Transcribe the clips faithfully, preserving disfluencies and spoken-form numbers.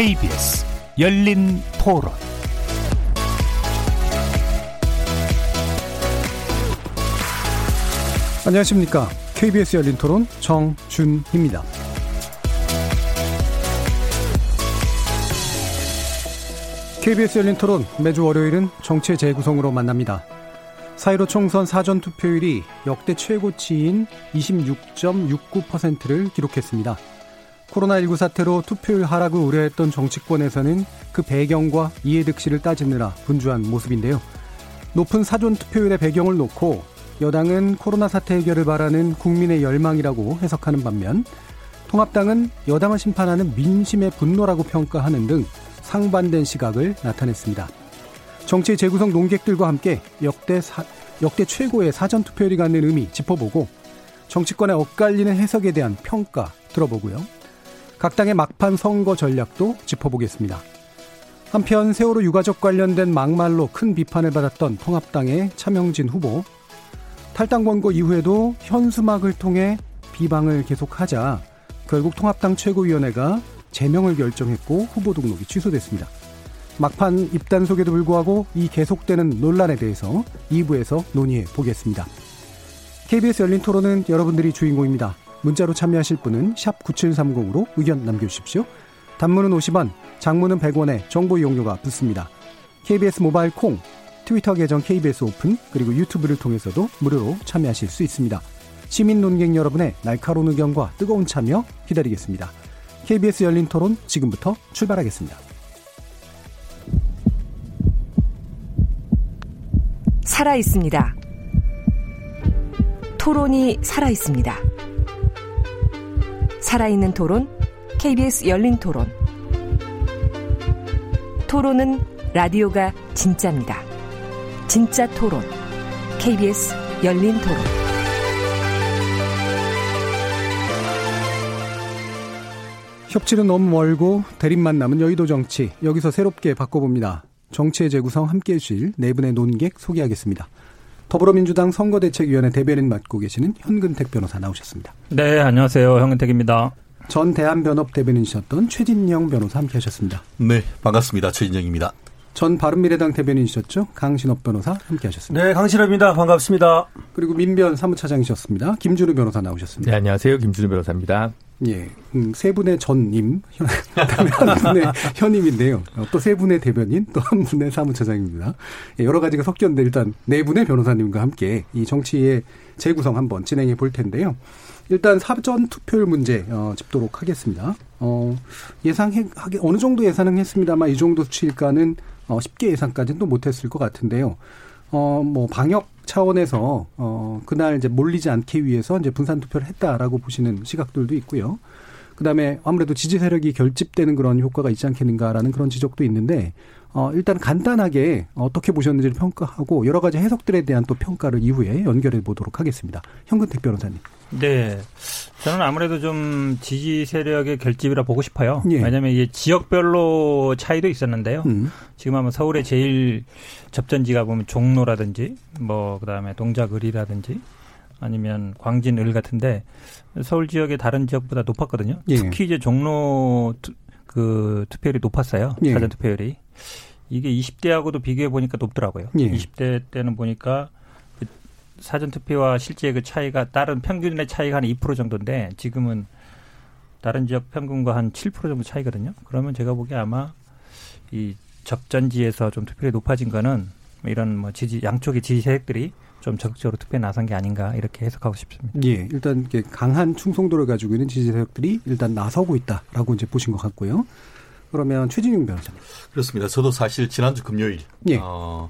케이비에스 열린토론 안녕하십니까. 케이비에스 열린토론 정준희입니다. 케이비에스 열린토론 매주 월요일은 정치의 재구성으로 만납니다. 사일오 총선 사전투표율이 역대 최고치인 이십육 점 육구 퍼센트를 기록했습니다. 코로나십구 사태로 투표율 하락을 우려했던 정치권에서는 그 배경과 이해득실을 따지느라 분주한 모습인데요. 높은 사전투표율의 배경을 놓고 여당은 코로나 사태 해결을 바라는 국민의 열망이라고 해석하는 반면 통합당은 여당을 심판하는 민심의 분노라고 평가하는 등 상반된 시각을 나타냈습니다. 정치 재구성 논객들과 함께 역대, 사, 역대 최고의 사전투표율이 갖는 의미 짚어보고 정치권의 엇갈리는 해석에 대한 평가 들어보고요. 각 당의 막판 선거 전략도 짚어보겠습니다. 한편 세월호 유가족 관련된 막말로 큰 비판을 받았던 통합당의 차명진 후보. 탈당 권고 이후에도 현수막을 통해 비방을 계속하자 결국 통합당 최고위원회가 제명을 결정했고 후보 등록이 취소됐습니다. 막판 입단속에도 불구하고 이 계속되는 논란에 대해서 이 부에서 논의해 보겠습니다. 케이비에스 열린 토론은 여러분들이 주인공입니다. 문자로 참여하실 분은 샵 구칠삼공으로 의견 남겨주십시오. 단문은 오십 원, 장문은 백 원에 정보 이용료가 붙습니다. 케이비에스 모바일 콩, 트위터 계정 케이비에스 오픈, 그리고 유튜브를 통해서도 무료로 참여하실 수 있습니다. 시민 논객 여러분의 날카로운 의견과 뜨거운 참여 기다리겠습니다. 케이비에스 열린 토론 지금부터 출발하겠습니다. 살아있습니다. 토론이 살아있습니다. 살아있는 토론, 케이비에스 열린 토론. 토론은 라디오가 진짜입니다. 진짜 토론, 케이비에스 열린 토론. 협치는 너무 멀고 대립만 남은 여의도 정치, 여기서 새롭게 바꿔봅니다. 정치의 재구성 함께해 주실 네 분의 논객 소개하겠습니다. 더불어민주당 선거대책위원회 대변인 맡고 계시는 현근택 변호사 나오셨습니다. 네, 안녕하세요. 현근택입니다. 전 대한변협 대변인이셨던 최진영 변호사 함께하셨습니다. 네, 반갑습니다. 최진영입니다. 전 바른미래당 대변인이셨죠. 강신업 변호사 함께하셨습니다. 네, 강신업입니다. 반갑습니다. 그리고 민변 사무차장이셨습니다. 김준우 변호사 나오셨습니다. 네, 안녕하세요. 김준우 변호사입니다. 예, 음, 세 분의 전님, 한 분의 현님인데요. 또 세 분의 대변인, 또 한 분의 사무처장입니다. 예, 여러 가지가 섞였는데 일단 네 분의 변호사님과 함께 이 정치의 재구성 한번 진행해 볼 텐데요. 일단 사전 투표율 문제 어, 짚도록 하겠습니다. 어, 예상해 어느 정도 예상은 했습니다만 이 정도 수치일까는 어, 쉽게 예상까지는 또 못했을 것 같은데요. 어, 뭐 방역 차원에서 어, 그날 이제 몰리지 않기 위해서 이제 분산 투표를 했다라고 보시는 시각들도 있고요. 그다음에 아무래도 지지 세력이 결집되는 그런 효과가 있지 않겠는가라는 그런 지적도 있는데 어, 일단 간단하게 어떻게 보셨는지를 평가하고 여러 가지 해석들에 대한 또 평가를 이후에 연결해 보도록 하겠습니다. 현근택 변호사님. 네, 저는 아무래도 좀 지지 세력의 결집이라 보고 싶어요. 예. 왜냐하면 이게 지역별로 차이도 있었는데요. 음. 지금 한번 서울의 제일 접전지가 보면 종로라든지 뭐 그다음에 동작을이라든지 아니면 광진을 같은데 서울 지역의 다른 지역보다 높았거든요. 예. 특히 이제 종로 투, 그 투표율이 높았어요. 예. 사전 투표율이 이게 이십 대하고도 비교해 보니까 높더라고요. 예. 이십 대 때는 보니까. 사전투표와 실제 그 차이가 다른 평균의 차이가 한 이 퍼센트 정도인데 지금은 다른 지역 평균과 한 칠 퍼센트 정도 차이거든요. 그러면 제가 보기에 아마 이 접전지에서 좀 투표율이 높아진 거는 이런 뭐 지지, 양쪽의 지지 세력들이 좀 적극적으로 투표에 나선 게 아닌가 이렇게 해석하고 싶습니다. 예, 일단 이렇게 강한 충성도를 가지고 있는 지지 세력들이 일단 나서고 있다라고 이제 보신 것 같고요. 그러면 최진용 변호사님. 그렇습니다. 저도 사실 지난주 금요일. 예. 어,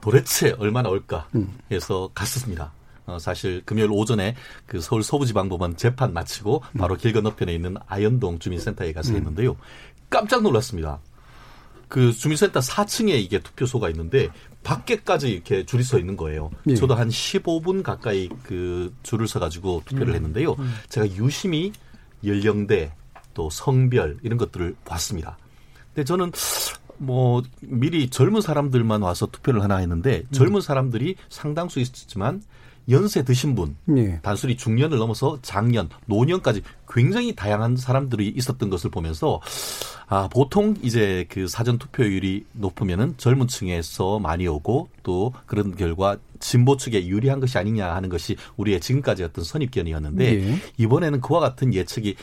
도대체 얼마나 올까 해서 갔었습니다. 어, 사실 금요일 오전에 그 서울 서부지방법원 재판 마치고 바로 길 건너편에 있는 아현동 주민센터에 가서 했는데요. 깜짝 놀랐습니다. 그 주민센터 사 층에 이게 투표소가 있는데 밖에까지 이렇게 줄이 서 있는 거예요. 저도 한 십오 분 가까이 그 줄을 서가지고 투표를 했는데요. 제가 유심히 연령대 또 성별 이런 것들을 봤습니다. 근데 저는 뭐 미리 젊은 사람들만 와서 투표를 하나 했는데 젊은 사람들이 상당수 있었지만 연세 드신 분, 네. 단순히 중년을 넘어서 장년, 노년까지 굉장히 다양한 사람들이 있었던 것을 보면서 아, 보통 이제 그 사전 투표율이 높으면은 젊은 층에서 많이 오고 또 그런 결과 진보 측에 유리한 것이 아니냐 하는 것이 우리의 지금까지 어떤 선입견이었는데 네. 이번에는 그와 같은 예측이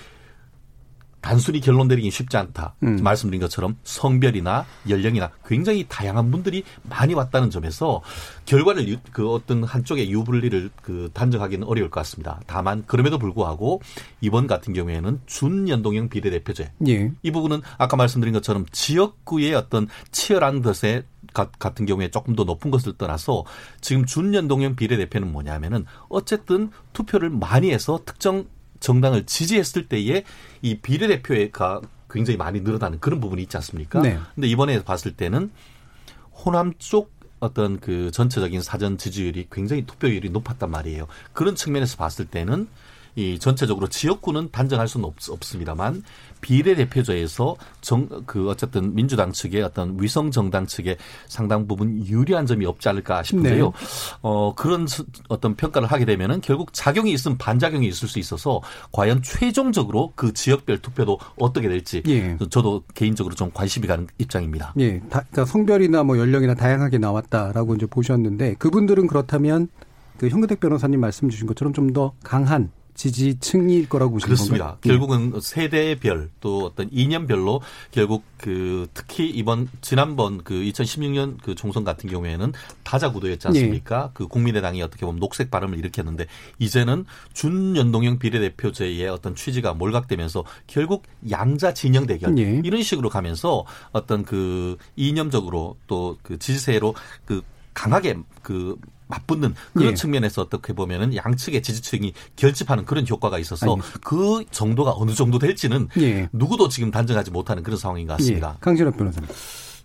단순히 결론 내리긴 쉽지 않다. 음. 말씀드린 것처럼 성별이나 연령이나 굉장히 다양한 분들이 많이 왔다는 점에서 결과를 유, 그 어떤 한쪽의 유불리를 그 단정하기는 어려울 것 같습니다. 다만 그럼에도 불구하고 이번 같은 경우에는 준연동형 비례대표제. 예. 이 부분은 아까 말씀드린 것처럼 지역구의 어떤 치열한 것에 같은 경우에 조금 더 높은 것을 떠나서 지금 준연동형 비례대표는 뭐냐면은 어쨌든 투표를 많이 해서 특정 정당을 지지했을 때에 이 비례대표가 굉장히 많이 늘어나는 그런 부분이 있지 않습니까? 네. 근데 이번에 봤을 때는 호남 쪽 어떤 그 전체적인 사전 지지율이 굉장히 투표율이 높았단 말이에요. 그런 측면에서 봤을 때는 이 전체적으로 지역구는 단정할 수는 없, 없습니다만 비례대표제에서 정, 그 어쨌든 민주당 측의 어떤 위성 정당 측에 상당 부분 유리한 점이 없지 않을까 싶은데요. 네. 어, 그런 어떤 평가를 하게 되면은 결국 작용이 있으면 반작용이 있을 수 있어서 과연 최종적으로 그 지역별 투표도 어떻게 될지 예. 저도 개인적으로 좀 관심이 가는 입장입니다. 예, 다, 그러니까 성별이나 뭐 연령이나 다양하게 나왔다라고 이제 보셨는데 그분들은 그렇다면 그 현근택 변호사님 말씀 주신 것처럼 좀 더 강한 지지층일 거라고 보시는 건가요? 그렇습니다. 결국은 예. 세대별 또 어떤 이념별로 결국 그 특히 이번 지난번 그 이천십육 년 그 총선 같은 경우에는 다자구도였지 않습니까? 예. 그 국민의당이 어떻게 보면 녹색 발음을 일으켰는데 이제는 준연동형 비례대표제의 어떤 취지가 몰각되면서 결국 양자 진영 대결 예. 이런 식으로 가면서 어떤 그 이념적으로 또 그 지지세로 그 강하게 그 맞붙는 그런 예. 측면에서 어떻게 보면은 양측의 지지층이 결집하는 그런 효과가 있어서 알겠습니다. 그 정도가 어느 정도 될지는 예. 누구도 지금 단정하지 못하는 그런 상황인 것 같습니다. 예. 강신업 변호사님.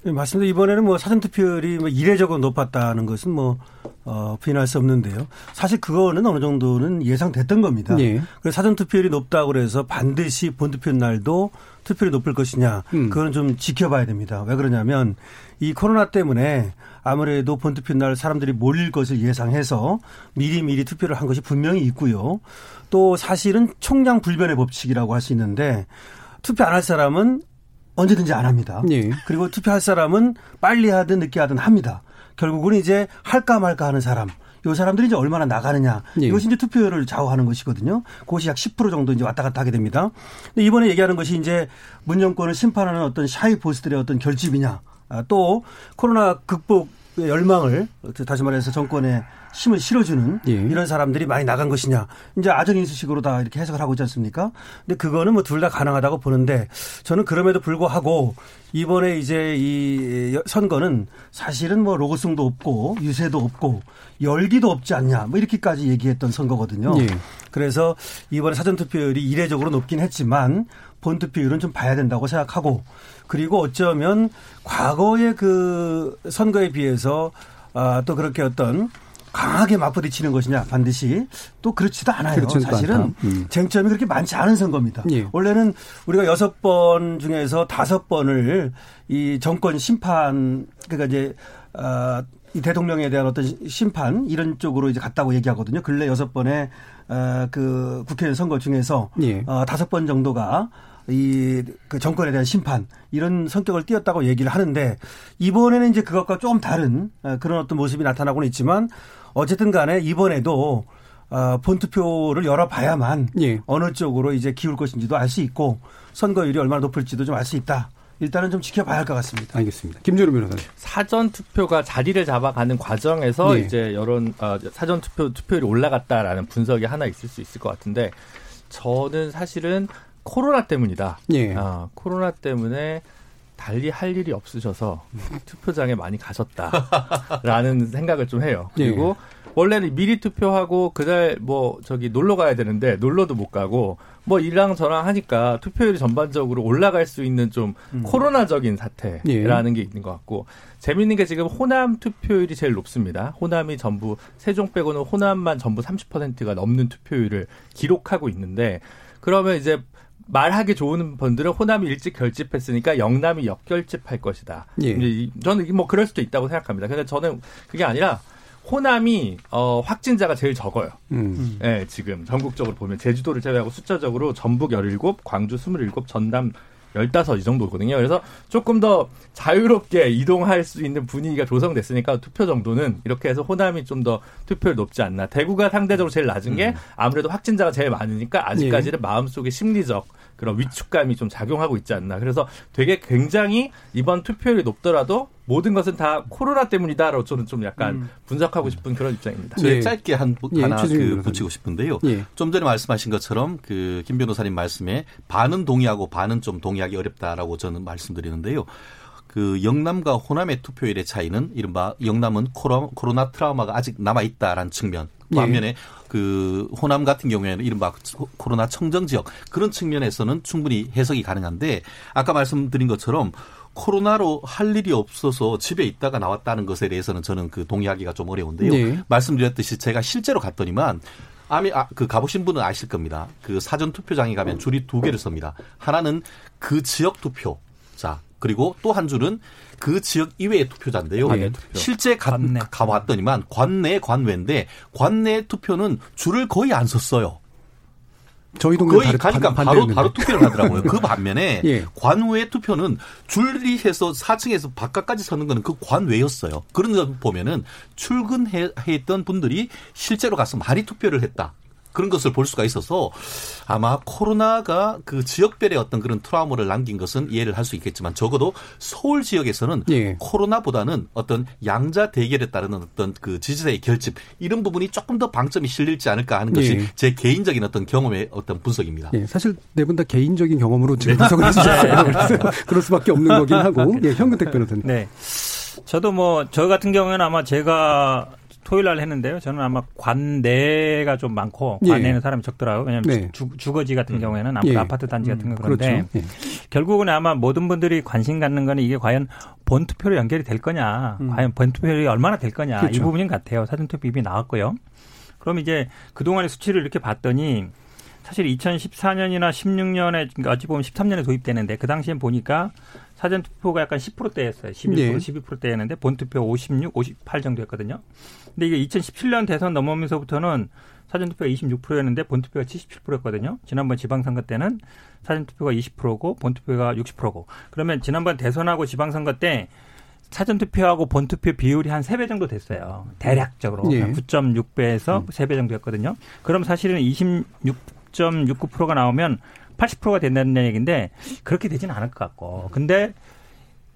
네, 맞습니다. 이번에는 뭐 사전투표율이 뭐 이례적으로 높았다는 것은 뭐, 어, 부인할 수 없는데요. 사실 그거는 어느 정도는 예상됐던 겁니다. 예. 그래서 사전투표율이 높다고 해서 반드시 본투표 날도 투표율이 높을 것이냐. 음. 그건 좀 지켜봐야 됩니다. 왜 그러냐면 이 코로나 때문에 아무래도 본투표 날 사람들이 몰릴 것을 예상해서 미리미리 투표를 한 것이 분명히 있고요. 또 사실은 총량 불변의 법칙이라고 할 수 있는데 투표 안 할 사람은 언제든지 안 합니다. 예. 그리고 투표할 사람은 빨리 하든 늦게 하든 합니다. 결국은 이제 할까 말까 하는 사람. 이 사람들이 이제 얼마나 나가느냐. 예. 이것이 이제 투표율을 좌우하는 것이거든요. 그것이 약 십 퍼센트 정도 이제 왔다 갔다 하게 됩니다. 근데 이번에 얘기하는 것이 이제 문정권을 심판하는 어떤 샤이 보스들의 어떤 결집이냐. 아, 또 코로나 극복 열망을 다시 말해서 정권에 힘을 실어주는 예. 이런 사람들이 많이 나간 것이냐. 이제 아전인수식으로 다 이렇게 해석을 하고 있지 않습니까? 근데 그거는 뭐 둘 다 가능하다고 보는데 저는 그럼에도 불구하고 이번에 이제 이 선거는 사실은 뭐 로고성도 없고 유세도 없고 열기도 없지 않냐 뭐 이렇게까지 얘기했던 선거거든요. 예. 그래서 이번에 사전투표율이 이례적으로 높긴 했지만 본투표율은 좀 봐야 된다고 생각하고 그리고 어쩌면 과거의 그 선거에 비해서 아, 또 그렇게 어떤 강하게 맞부딪히는 것이냐 반드시 또 그렇지도 않아요. 사실은 음. 쟁점이 그렇게 많지 않은 선거입니다. 예. 원래는 우리가 여섯 번 중에서 다섯 번을 이 정권 심판 그러니까 이제 어, 이 대통령에 대한 어떤 심판 이런 쪽으로 이제 갔다고 얘기하거든요. 근래 여섯 번의 어, 그 국회의원 선거 중에서 예. 어, 다섯 번 정도가 이 그 정권에 대한 심판 이런 성격을 띄었다고 얘기를 하는데 이번에는 이제 그것과 조금 다른 그런 어떤 모습이 나타나고는 있지만 어쨌든 간에 이번에도 본투표를 열어봐야만 예. 어느 쪽으로 이제 기울 것인지도 알 수 있고 선거율이 얼마나 높을지도 좀 알 수 있다. 일단은 좀 지켜봐야 할 것 같습니다. 알겠습니다. 김준우 변호사님. 사전 투표가 자리를 잡아가는 과정에서 예. 이제 여론 사전 투표 투표율이 올라갔다라는 분석이 하나 있을 수 있을 것 같은데 저는 사실은 코로나 때문이다. 예. 아, 코로나 때문에 달리 할 일이 없으셔서 투표장에 많이 가셨다라는 생각을 좀 해요. 그리고 예. 원래는 미리 투표하고 그날 뭐 저기 놀러 가야 되는데 놀러도 못 가고 뭐 이랑 저랑 하니까 투표율이 전반적으로 올라갈 수 있는 좀 음. 코로나적인 사태라는 예. 게 있는 것 같고 재밌는 게 지금 호남 투표율이 제일 높습니다. 호남이 전부 세종 빼고는 호남만 전부 삼십 퍼센트가 넘는 투표율을 기록하고 있는데 그러면 이제 말하기 좋은 분들은 호남이 일찍 결집했으니까 영남이 역결집할 것이다. 예. 저는 뭐 그럴 수도 있다고 생각합니다. 근데 저는 그게 아니라 호남이 어, 확진자가 제일 적어요. 음. 네, 지금 전국적으로 보면 제주도를 제외하고 숫자적으로 전북 열일곱, 광주 이십칠, 전남 십오 이 정도거든요. 그래서 조금 더 자유롭게 이동할 수 있는 분위기가 조성됐으니까 투표 정도는 이렇게 해서 호남이 좀 더 투표율 높지 않나. 대구가 상대적으로 제일 낮은 게 아무래도 확진자가 제일 많으니까 아직까지는 예. 마음속에 심리적 그런 위축감이 좀 작용하고 있지 않나. 그래서 되게 굉장히 이번 투표율이 높더라도 모든 것은 다 코로나 때문이다라고 저는 좀 약간 음. 분석하고 싶은 그런 입장입니다. 네. 짧게 한 예, 하나 그 붙이고 싶은데요. 예. 좀 전에 말씀하신 것처럼 그 김 변호사님 말씀에 반은 동의하고 반은 좀 동의하기 어렵다라고 저는 말씀드리는데요. 그 영남과 호남의 투표율의 차이는 이른바 영남은 코로나, 코로나 트라우마가 아직 남아있다라는 측면. 반면에 예. 그 호남 같은 경우에는 이른바 코로나 청정 지역 그런 측면에서는 충분히 해석이 가능한데 아까 말씀드린 것처럼 코로나로 할 일이 없어서 집에 있다가 나왔다는 것에 대해서는 저는 그 동의하기가 좀 어려운데요. 네. 말씀드렸듯이 제가 실제로 갔더니만 아미 아, 그 가보신 분은 아실 겁니다. 그 사전 투표장에 가면 줄이 두 개를 섭니다. 하나는 그 지역 투표자 그리고 또 한 줄은 그 지역 이외의 투표자인데요. 네, 투표. 실제 가, 가봤더니만 관내 관외인데 관내 투표는 줄을 거의 안 섰어요. 저희 동네 가니까 바로 바로 투표를 하더라고요. 그 반면에 예. 관외 투표는 줄이 해서 사 층에서 바깥까지 서는 거는 그 관외였어요. 그런 거 보면은 출근해 했던 분들이 실제로 가서 많이 투표를 했다. 그런 것을 볼 수가 있어서 아마 코로나가 그 지역별의 어떤 그런 트라우마를 남긴 것은 이해를 할 수 있겠지만 적어도 서울 지역에서는 예. 코로나보다는 어떤 양자 대결에 따른 어떤 그 지지세의 결집 이런 부분이 조금 더 방점이 실릴지 않을까 하는 것이 예. 제 개인적인 어떤 경험의 어떤 분석입니다. 예. 사실 네 분 다 개인적인 경험으로 지금 분석을 해주셨어요. 그럴 수밖에 없는 거긴 하고. 예, 현근택 변호사님. 네. 저도 뭐 저 같은 경우에는 아마 제가 토요일 날 했는데요. 저는 아마 관내가 좀 많고 관내는 예. 사람이 적더라고요. 왜냐하면 네. 주, 주거지 같은 경우에는 아무래도 예. 아파트 단지 같은 건 그런데 그렇죠. 예. 결국은 아마 모든 분들이 관심 갖는 거는 이게 과연 본투표로 연결이 될 거냐. 음. 과연 본투표율이 얼마나 될 거냐. 그렇죠. 이 부분인 것 같아요. 사전투표 입이 나왔고요. 그럼 이제 그동안의 수치를 이렇게 봤더니 사실 이천십사 년이나 십육 년에 그러니까 어찌 보면 십삼 년에 도입되는데 그 당시에 보니까 사전투표가 약간 십 퍼센트대였어요. 십일 퍼센트, 예. 십이 퍼센트대였는데 본투표 오십육, 오십팔 정도였거든요. 근데 이게 이천십칠 년 대선 넘어오면서부터는 사전투표가 이십육 퍼센트였는데 본투표가 칠십칠 퍼센트였거든요. 지난번 지방선거 때는 사전투표가 이십 퍼센트고 본투표가 육십 퍼센트고. 그러면 지난번 대선하고 지방선거 때 사전투표하고 본투표 비율이 한 세 배 정도 됐어요. 대략적으로. 예. 구 점 육 배에서 음. 세 배 정도였거든요. 그럼 사실은 이십육 점 육구 퍼센트가 나오면 팔십 퍼센트가 된다는 얘기인데 그렇게 되지는 않을 것 같고. 근데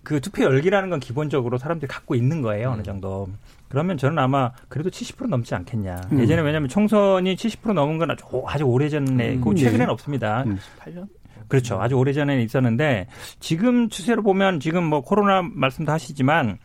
그 투표 열기라는 건 기본적으로 사람들이 갖고 있는 거예요. 어느 정도. 그러면 저는 아마 그래도 칠십 퍼센트 넘지 않겠냐. 음. 예전에 왜냐하면 총선이 칠십 퍼센트 넘은 건 아주, 아주 오래전에 있고 음, 최근에는 네. 없습니다. 음. 팔 년? 그렇죠. 아주 오래전에 있었는데 지금 추세로 보면 지금 뭐 코로나 말씀도 하시지만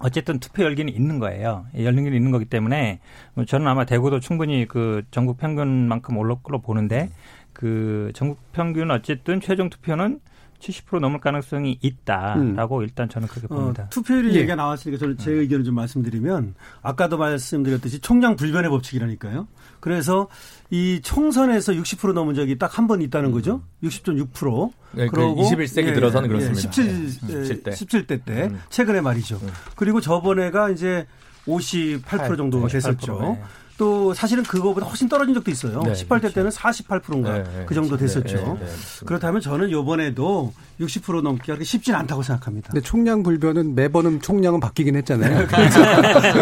어쨌든 투표 열기는 있는 거예요. 열기는 있는 거기 때문에 저는 아마 대구도 충분히 그 전국 평균만큼 올랐을 걸로 보는데 그 전국 평균 어쨌든 최종 투표는 칠십 퍼센트 넘을 가능성이 있다라고 음. 일단 저는 그렇게 봅니다. 어, 투표율 예. 얘기가 나왔으니까 저는 제 의견을 좀 말씀드리면 아까도 말씀드렸듯이 총량 불변의 법칙이라니까요. 그래서 이 총선에서 육십 퍼센트 넘은 적이 딱 한 번 있다는 거죠. 육십 점 육 퍼센트. 네, 그리고 이십일 세기 예, 들어서는 그렇습니다. 십칠, 예, 십칠 대. 십칠 대 때 음. 최근에 말이죠. 음. 그리고 저번에가 이제 오십팔 퍼센트 정도가 네, 됐었죠. 네. 또 사실은 그거보다 훨씬 떨어진 적도 있어요. 네, 십팔 대 그렇죠. 때는 사십팔 퍼센트인가 네, 네, 그 정도 됐었죠. 네, 네, 네, 그렇다면 저는 이번에도 육십 퍼센트 넘기가 그렇게 쉽진 않다고 생각합니다. 근데 총량 불변은 매번은 총량은 바뀌긴 했잖아요.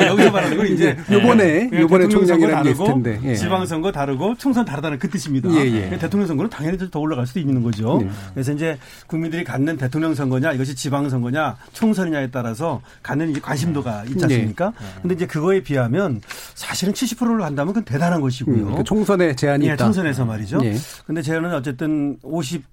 여기서 말하는 건 이제 이번에 네. 이번에 총량이라는 게 있을 텐데 예. 지방선거 다르고 총선 다르다는 그 뜻입니다. 예, 예. 대통령 선거는 당연히 더 올라갈 수도 있는 거죠. 예. 그래서 이제 국민들이 갖는 대통령 선거냐 이것이 지방선거냐 총선이냐에 따라서 갖는 이제 관심도가 있지 않습니까? 그런데 예. 이제 그거에 비하면 사실은 칠십 퍼센트를 한다면 그건 대단한 것이고요. 음, 그러니까 총선에 제한이 예, 있다. 총선에서 말이죠. 그런데 예. 저는 어쨌든 오십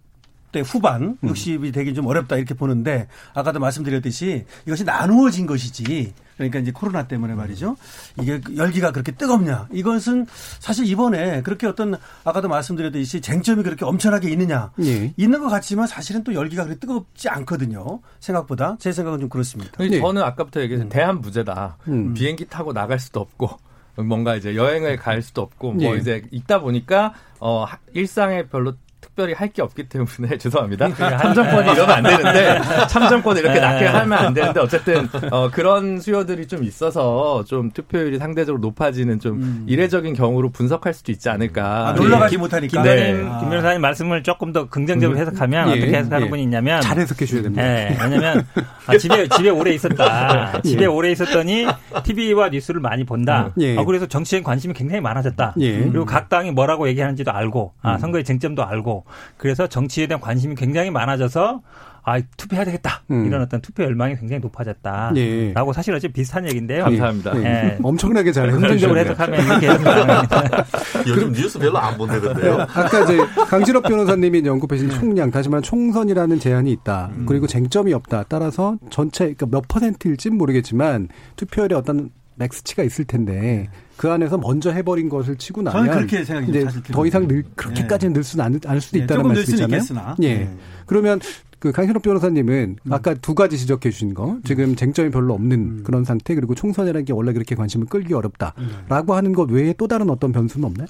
대 후반 음. 육십이 되긴 좀 어렵다 이렇게 보는데 아까도 말씀드렸듯이 이것이 나누어진 것이지 그러니까 이제 코로나 때문에 말이죠. 이게 열기가 그렇게 뜨겁냐. 이것은 사실 이번에 그렇게 어떤 아까도 말씀드렸듯이 쟁점이 그렇게 엄청나게 있느냐. 예. 있는 것 같지만 사실은 또 열기가 그렇게 뜨겁지 않거든요. 생각보다. 제 생각은 좀 그렇습니다. 예. 저는 아까부터 얘기했던 음. 대한 부재다. 음. 비행기 타고 나갈 수도 없고. 뭔가 이제 여행을 갈 수도 없고 뭐 예. 이제 있다 보니까 어 일상에 별로 특별히 할 게 없기 때문에 죄송합니다. 참정권이 이러면 안 되는데 참정권을 이렇게 낮게 하면 안 되는데 어쨌든 어, 그런 수요들이 좀 있어서 좀 투표율이 상대적으로 높아지는 좀 음. 이례적인 경우로 분석할 수도 있지 않을까. 아, 놀러가지 못하니까. 네. 김 변호사님 말씀을 조금 더 긍정적으로 해석하면 예, 어떻게 해석하는 예. 분이 있냐면 잘 해석해 줘야 됩니다. 예, 왜냐하면 아, 집에 집에 오래 있었다. 집에 예. 오래 있었더니 티비와 뉴스를 많이 본다. 예. 아, 그래서 정치에 관심이 굉장히 많아졌다. 예. 그리고 각 당이 뭐라고 얘기하는지도 알고 아, 선거의 쟁점도 알고 그래서 정치에 대한 관심이 굉장히 많아져서 아, 투표해야 되겠다. 음. 이런 어떤 투표 열망이 굉장히 높아졌다. 예. 라고 사실 어제 비슷한 얘기인데요. 감사합니다. 예. 예. 엄청나게 잘 긍정적으로 해석하면 이렇게 해석합니다. 요즘 뉴스 별로 안 본다던데요. 아까 이제 강신업 변호사님이 언급해 주신 총량, 다시 말하면 총선이라는 제한이 있다. 음. 그리고 쟁점이 없다. 따라서 전체 그러니까 몇 퍼센트일진 모르겠지만 투표율에 어떤 맥스치가 있을 텐데 그 안에서 먼저 해버린 것을 치고 나면 저는 그렇게 생각해요. 더 이상 늘, 그렇게까지는 늘 수는 않을, 않을 수도 네. 있다는 말씀이잖아요. 예. 네. 그러면 그 강신업 변호사님은 음. 아까 두 가지 지적해 주신 거 지금 쟁점이 별로 없는 음. 그런 상태 그리고 총선이라는 게 원래 그렇게 관심을 끌기 어렵다라고 음. 하는 것 외에 또 다른 어떤 변수는 없나요?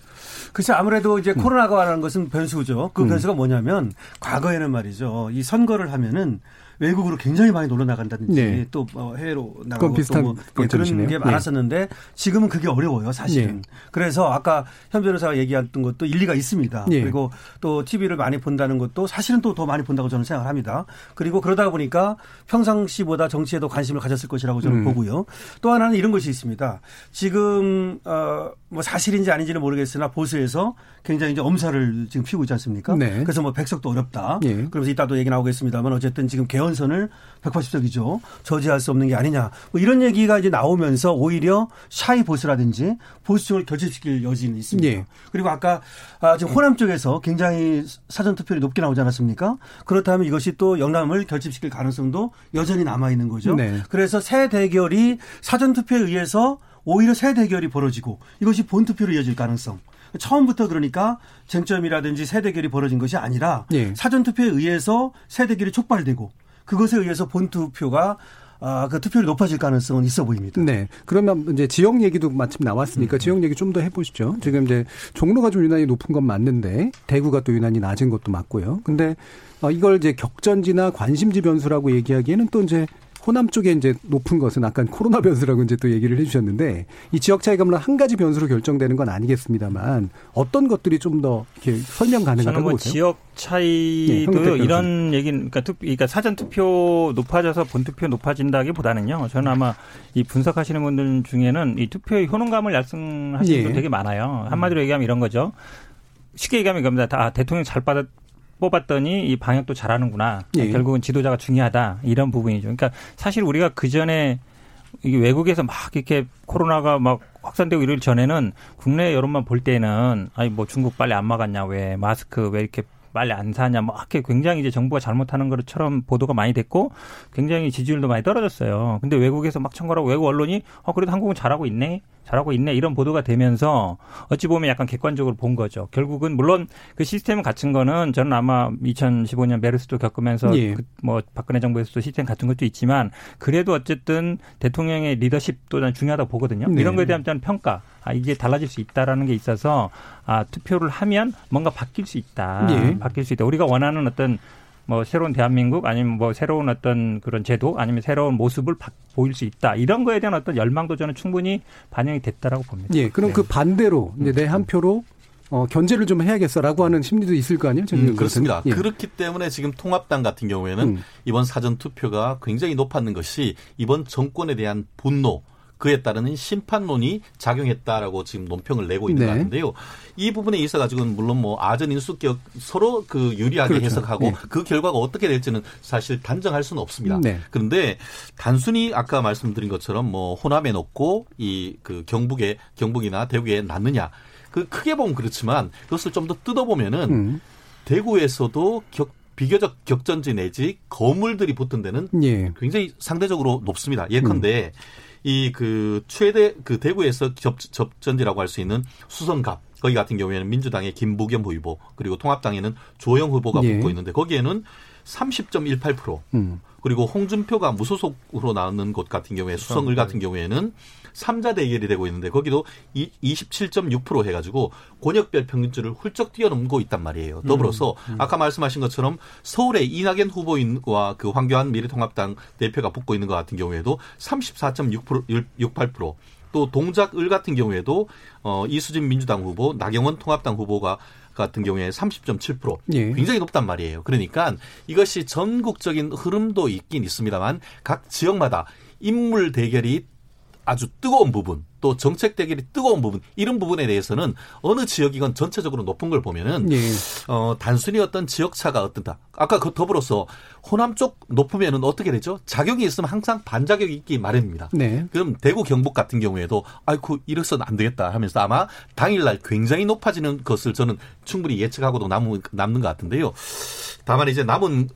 글쎄 아무래도 이제 음. 코로나가 하는 것은 변수죠. 그 음. 변수가 뭐냐면 과거에는 말이죠. 이 선거를 하면은 외국으로 굉장히 많이 놀러 나간다든지 네. 또 뭐 해외로 나가고 또 뭐 그런 게 많았었는데 네. 지금은 그게 어려워요 사실은. 네. 그래서 아까 현 변호사가 얘기했던 것도 일리가 있습니다. 네. 그리고 또 티비를 많이 본다는 것도 사실은 또 더 많이 본다고 저는 생각을 합니다. 그리고 그러다 보니까 평상시보다 정치에도 관심을 가졌을 것이라고 저는 음. 보고요. 또 하나는 이런 것이 있습니다. 지금 어 뭐 사실인지 아닌지는 모르겠으나 보수에서 굉장히 이제 엄살을 지금 피우고 있지 않습니까? 네. 그래서 뭐 백석도 어렵다. 네. 그러면서 이따 또 얘기 나오겠습니다만 어쨌든 지금 개헌 선을 백팔십 석이죠. 저지할 수 없는 게 아니냐. 뭐 이런 얘기가 이제 나오면서 오히려 샤이 보수라든지 보수층을 결집시킬 여지는 있습니다. 예. 그리고 아까 아 지금 호남 쪽에서 굉장히 사전 투표율이 높게 나오지 않았습니까? 그렇다면 이것이 또 영남을 결집시킬 가능성도 여전히 남아 있는 거죠. 네. 그래서 새 대결이 사전 투표에 의해서 오히려 새 대결이 벌어지고 이것이 본 투표로 이어질 가능성. 처음부터 그러니까 쟁점이라든지 새 대결이 벌어진 것이 아니라 예. 사전 투표에 의해서 새 대결이 촉발되고 그것에 의해서 본 투표가 아, 그 투표율이 높아질 가능성은 있어 보입니다. 네. 그러면 이제 지역 얘기도 마침 나왔으니까 음. 지역 얘기 좀 더 해보시죠. 지금 이제 종로가 좀 유난히 높은 건 맞는데 대구가 또 유난히 낮은 것도 맞고요. 근데 이걸 이제 격전지나 관심지 변수라고 얘기하기에는 또 이제 호남 쪽에 이제 높은 것은 아까 코로나 변수라고 이제 또 얘기를 해주셨는데 이 지역 차이가 물론 한 가지 변수로 결정되는 건 아니겠습니다만 어떤 것들이 좀 더 이렇게 설명 가능하다고 뭐 보세요? 지역 차이도 네, 이런 얘기 그러니까, 그러니까 사전 투표 높아져서 본 투표 높아진다기보다는요. 저는 아마 이 분석하시는 분들 중에는 이 투표의 효능감을 말씀하시는 분들 예. 되게 많아요. 한마디로 얘기하면 이런 거죠. 쉽게 얘기하면 이겁니다. 다 대통령 잘 받았. 뽑았더니 이 방역도 잘하는구나. 예. 결국은 지도자가 중요하다. 이런 부분이죠. 그러니까 사실 우리가 그 전에 이게 외국에서 막 이렇게 코로나가 막 확산되고 이럴 전에는 국내 여론만 볼 때는 아니 뭐 중국 빨리 안 막았냐 왜 마스크 왜 이렇게 빨리 안 사냐 막 이렇게 굉장히 이제 정부가 잘못하는 것처럼 보도가 많이 됐고 굉장히 지지율도 많이 떨어졌어요. 근데 외국에서 막 청구하고 외국 언론이 어 그래도 한국은 잘하고 있네. 잘하고 있네 이런 보도가 되면서 어찌 보면 약간 객관적으로 본 거죠. 결국은 물론 그 시스템을 갖춘 거는 저는 아마 이천십오 년 메르스도 겪으면서 예. 그 뭐 박근혜 정부에서도 시스템 갖춘 것도 있지만 그래도 어쨌든 대통령의 리더십도 난 중요하다고 보거든요. 네. 이런 거에 대한 저는 평가 아, 이게 달라질 수 있다라는 게 있어서 아, 투표를 하면 뭔가 바뀔 수 있다. 예. 바뀔 수 있다. 우리가 원하는 어떤 뭐 새로운 대한민국 아니면 뭐 새로운 어떤 그런 제도 아니면 새로운 모습을 바, 보일 수 있다. 이런 거에 대한 어떤 열망도 저는 충분히 반영이 됐다라고 봅니다. 예, 그럼 네. 그 반대로 이제 내 한 표로 어, 견제를 좀 해야겠어라고 하는 심리도 있을 거 아니에요? 음, 그렇습니다. 예. 그렇기 때문에 지금 통합당 같은 경우에는 음. 이번 사전투표가 굉장히 높았는 것이 이번 정권에 대한 분노. 그에 따르는 심판론이 작용했다라고 지금 논평을 내고 있는 네. 것 같은데요. 이 부분에 있어 가지고는 물론 뭐 아전인수격 서로 그 유리하게 그렇죠. 해석하고 네. 그 결과가 어떻게 될지는 사실 단정할 수는 없습니다. 네. 그런데 단순히 아까 말씀드린 것처럼 뭐 호남에 높고 이 그 경북에 경북이나 대구에 낮느냐 그 크게 보면 그렇지만 그것을 좀 더 뜯어보면은 음. 대구에서도 격 비교적 격전지 내지 거물들이 붙은 데는 예. 굉장히 상대적으로 높습니다. 예컨대 음. 이 그 최대 그 대구에서 접, 접전지라고 할 수 있는 수성갑 거기 같은 경우에는 민주당의 김부겸 후보 그리고 통합당에는 조영 후보가 예. 붙고 있는데 거기에는 삼십 점 일팔 퍼센트. 음. 그리고 홍준표가 무소속으로 나오는 곳 같은 경우에 수성을 같은 경우에는 삼자 대결이 되고 있는데 거기도 이십칠 점 육 퍼센트 해가지고 권역별 평균치를 훌쩍 뛰어넘고 있단 말이에요. 더불어서 음, 음. 아까 말씀하신 것처럼 서울의 이낙연 후보인과 그 황교안 미래통합당 대표가 붙고 있는 것 같은 경우에도 삼십사 점 육팔 퍼센트, 또 동작을 같은 경우에도 어, 이수진 민주당 후보, 나경원 통합당 후보가 같은 경우에 삼십 점 칠 퍼센트. 예. 굉장히 높단 말이에요. 그러니까 이것이 전국적인 흐름도 있긴 있습니다만 각 지역마다 인물 대결이 아주 뜨거운 부분, 또 정책 대결이 뜨거운 부분, 이런 부분에 대해서는 어느 지역이건 전체적으로 높은 걸 보면은 예. 어, 단순히 어떤 지역 차가 어떤다. 아까 그 더불어서 호남 쪽 높으면은 어떻게 되죠? 자격이 있으면 항상 반자격이 있기 마련입니다. 네. 그럼 대구 경북 같은 경우에도 아이고 이래서는 안 되겠다 하면서 아마 당일날 굉장히 높아지는 것을 저는 충분히 예측하고도 남은, 남는 것 같은데요. 다만 이제 남은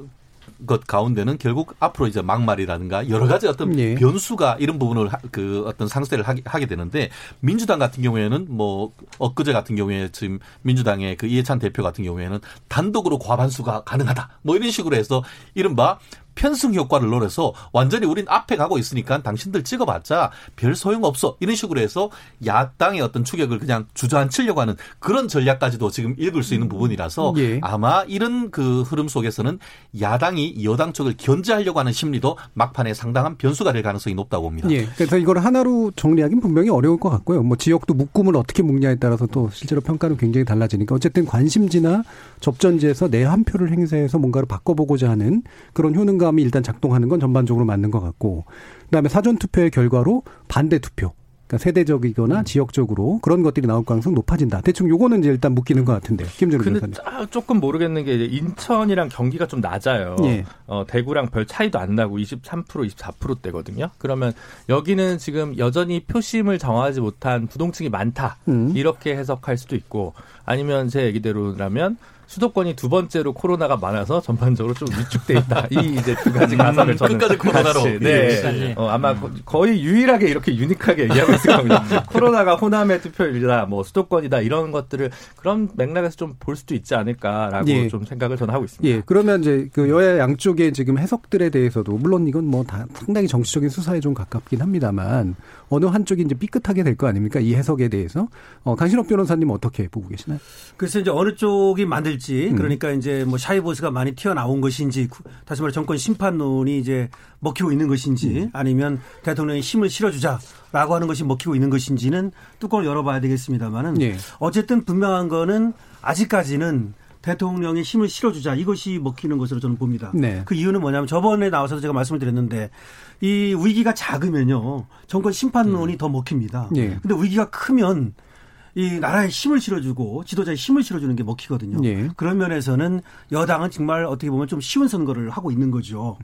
것 가운데는 결국 앞으로 이제 막말이라든가 여러 가지 어떤 예. 변수가 이런 부분을 그 어떤 상세를 하게, 하게 되는데 민주당 같은 경우에는 뭐 엊그제 같은 경우에 지금 민주당의 그 이해찬 대표 같은 경우에는 단독으로 과반수가 가능하다 뭐 이런 식으로 해서 이른바 편승 효과를 노려서 완전히 우린 앞에 가고 있으니까 당신들 찍어봤자 별 소용없어 이런 식으로 해서 야당의 어떤 추격을 그냥 주저앉히려고 하는 그런 전략까지도 지금 읽을 수 있는 부분이라서 예. 아마 이런 그 흐름 속에서는 야당이 여당 쪽을 견제하려고 하는 심리도 막판에 상당한 변수가 될 가능성이 높다고 봅니다. 예. 그래서 이걸 하나로 정리하기는 분명히 어려울 것 같고요. 뭐 지역도 묶음을 어떻게 묶냐에 따라서 또 실제로 평가는 굉장히 달라지니까 어쨌든 관심지나 접전지에서 내 한 표를 행사해서 뭔가를 바꿔보고자 하는 그런 효능과 감이 일단 작동하는 건 전반적으로 맞는 것 같고, 그다음에 사전 투표의 결과로 반대 투표, 그러니까 세대적이거나 음. 지역적으로 그런 것들이 나올 가능성 높아진다. 대충 요거는 이제 일단 묶이는 것 같은데, 김준우 변호사님. 근데 조금 모르겠는 게 이제 인천이랑 경기가 좀 낮아요. 예. 어, 대구랑 별 차이도 안 나고 이십삼 퍼센트, 이십사 퍼센트대거든요. 그러면 여기는 지금 여전히 표심을 정하지 못한 부동층이 많다. 음. 이렇게 해석할 수도 있고, 아니면 제 얘기대로라면. 수도권이 두 번째로 코로나가 많아서 전반적으로 좀 위축돼 있다. 이 이제 두 가지 가사를 저는 끝까지 코로나로. 네, 어, 아마 음. 거의 유일하게 이렇게 유니크하게 얘기하고 있을 겁니다. 코로나가 호남의 투표율이다, 뭐 수도권이다 이런 것들을 그런 맥락에서 좀 볼 수도 있지 않을까라고 예. 좀 생각을 저는 하고 있습니다. 예, 그러면 이제 그 여야 양쪽의 지금 해석들에 대해서도 물론 이건 뭐 다 상당히 정치적인 수사에 좀 가깝긴 합니다만 어느 한쪽이 이제 삐끗하게 될 거 아닙니까? 이 해석에 대해서 어, 강신업 변호사님 어떻게 보고 계시나요? 글쎄 이제 어느 쪽이 만들 그러니까 이제 뭐 샤이보스가 많이 튀어나온 것인지 다시 말해 정권 심판론이 이제 먹히고 있는 것인지 아니면 대통령이 힘을 실어주자라고 하는 것이 먹히고 있는 것인지는 뚜껑을 열어봐야 되겠습니다만은 예. 어쨌든 분명한 거는 아직까지는 대통령의 힘을 실어주자 이것이 먹히는 것으로 저는 봅니다. 네. 그 이유는 뭐냐면 저번에 나와서도 제가 말씀을 드렸는데 이 위기가 작으면요 정권 심판론이 음. 더 먹힙니다. 예. 근데 위기가 크면 이 나라에 힘을 실어주고 지도자의 힘을 실어주는 게 먹히거든요. 예. 그런 면에서는 여당은 정말 어떻게 보면 좀 쉬운 선거를 하고 있는 거죠.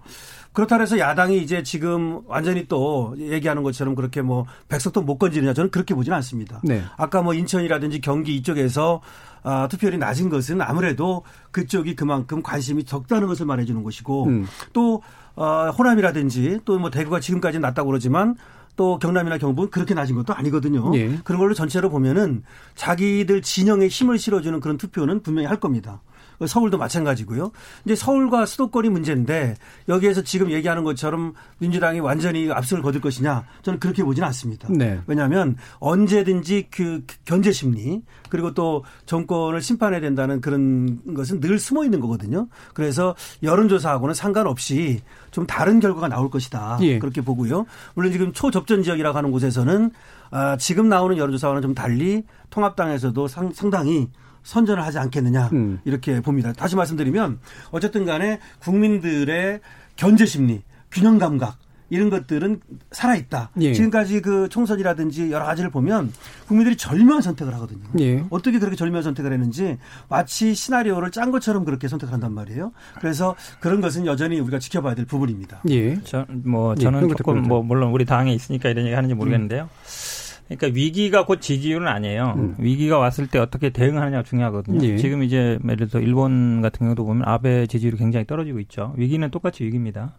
그렇다고 해서 야당이 이제 지금 완전히 또 얘기하는 것처럼 그렇게 뭐 백석도 못 건지느냐 저는 그렇게 보지는 않습니다. 네. 아까 뭐 인천이라든지 경기 이쪽에서 아, 투표율이 낮은 것은 아무래도 그쪽이 그만큼 관심이 적다는 것을 말해주는 것이고 음. 또 어, 호남이라든지 또 뭐 대구가 지금까지는 낮다고 그러지만 또 경남이나 경북은 그렇게 낮은 것도 아니거든요. 예. 그런 걸로 전체로 보면은 자기들 진영에 힘을 실어주는 그런 투표는 분명히 할 겁니다. 서울도 마찬가지고요. 이제 서울과 수도권이 문제인데 여기에서 지금 얘기하는 것처럼 민주당이 완전히 압승을 거둘 것이냐 저는 그렇게 보지는 않습니다. 네. 왜냐하면 언제든지 그 견제 심리 그리고 또 정권을 심판해야 된다는 그런 것은 늘 숨어 있는 거거든요. 그래서 여론조사하고는 상관없이 좀 다른 결과가 나올 것이다. 예. 그렇게 보고요. 물론 지금 초접전 지역이라고 하는 곳에서는 아, 지금 나오는 여론조사와는 좀 달리 통합당에서도 상, 상당히 선전을 하지 않겠느냐 음. 이렇게 봅니다. 다시 말씀드리면 어쨌든 간에 국민들의 견제 심리, 균형 감각 이런 것들은 살아있다. 예. 지금까지 그 총선이라든지 여러 가지를 보면 국민들이 절묘한 선택을 하거든요. 예. 어떻게 그렇게 절묘한 선택을 했는지 마치 시나리오를 짠 것처럼 그렇게 선택을 한단 말이에요. 그래서 그런 것은 여전히 우리가 지켜봐야 될 부분입니다. 예. 저, 뭐 저는 예, 조금 뭐 물론 우리 당에 있으니까 이런 얘기 하는지 모르겠는데요. 음. 그러니까 위기가 곧 지기율은 아니에요. 음. 위기가 왔을 때 어떻게 대응하느냐가 중요하거든요. 예. 지금 이제 예를 들어서 일본 같은 경우도 보면 아베 지지율이 굉장히 떨어지고 있죠. 위기는 똑같이 위기입니다.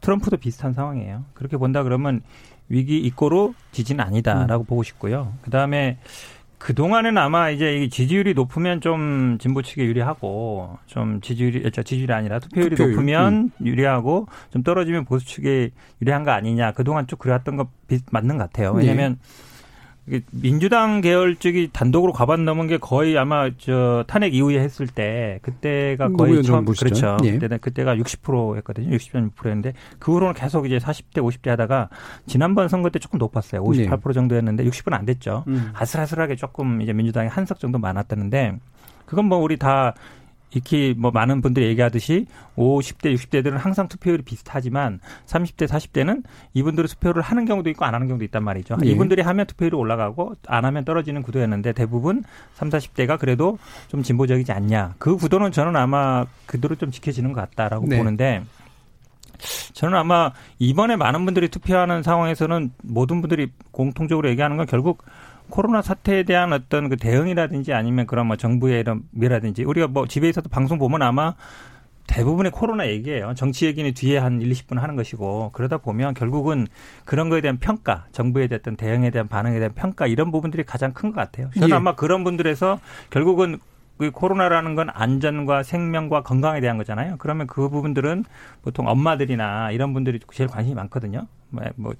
트럼프도 비슷한 상황이에요. 그렇게 본다 그러면 위기 이꼬로 지지는 아니다라고 음. 보고 싶고요. 그다음에 그동안은 아마 이제 지지율이 높으면 좀 진보 측에 유리하고, 좀 지지율이, 지지율이 아니라 투표율이 투표율. 높으면 음. 유리하고, 좀 떨어지면 보수 측에 유리한 거 아니냐. 그동안 쭉 그래왔던 거 맞는 것 같아요. 왜냐면, 네. 민주당 계열 쪽이 단독으로 과반 넘은 게 거의 아마 저 탄핵 이후에 했을 때, 그때가 거의 처음, 그렇죠. 예. 그때는 그때가 육십 퍼센트 했거든요. 육십 점 육 퍼센트였는데, 그 후로는 계속 이제 사십 대, 오십 대 하다가, 지난번 선거 때 조금 높았어요. 오십팔 퍼센트 네. 정도 했는데, 육십은 안 됐죠. 음. 아슬아슬하게 조금 이제 민주당이 한 석 정도 많았다는데, 그건 뭐 우리 다, 이렇게 뭐 많은 분들이 얘기하듯이 오십 대, 육십 대들은 항상 투표율이 비슷하지만 삼십 대, 사십 대는 이분들은 투표를 하는 경우도 있고 안 하는 경우도 있단 말이죠. 예. 이분들이 하면 투표율이 올라가고 안 하면 떨어지는 구도였는데 대부분 삼십, 사십 대가 그래도 좀 진보적이지 않냐. 그 구도는 저는 아마 그대로 좀 지켜지는 것 같다라고 네. 보는데 저는 아마 이번에 많은 분들이 투표하는 상황에서는 모든 분들이 공통적으로 얘기하는 건 결국 코로나 사태에 대한 어떤 그 대응이라든지 아니면 그런 뭐 정부의 이런 미라든지 우리가 뭐 집에서도 방송 보면 아마 대부분의 코로나 얘기예요. 정치 얘기는 뒤에 한 일, 이십 분 하는 것이고 그러다 보면 결국은 그런 거에 대한 평가, 정부에 대한 대응에 대한 반응에 대한 평가 이런 부분들이 가장 큰 것 같아요. 저는 예. 아마 그런 분들에서 결국은 그 코로나라는 건 안전과 생명과 건강에 대한 거잖아요. 그러면 그 부분들은 보통 엄마들이나 이런 분들이 제일 관심이 많거든요. 뭐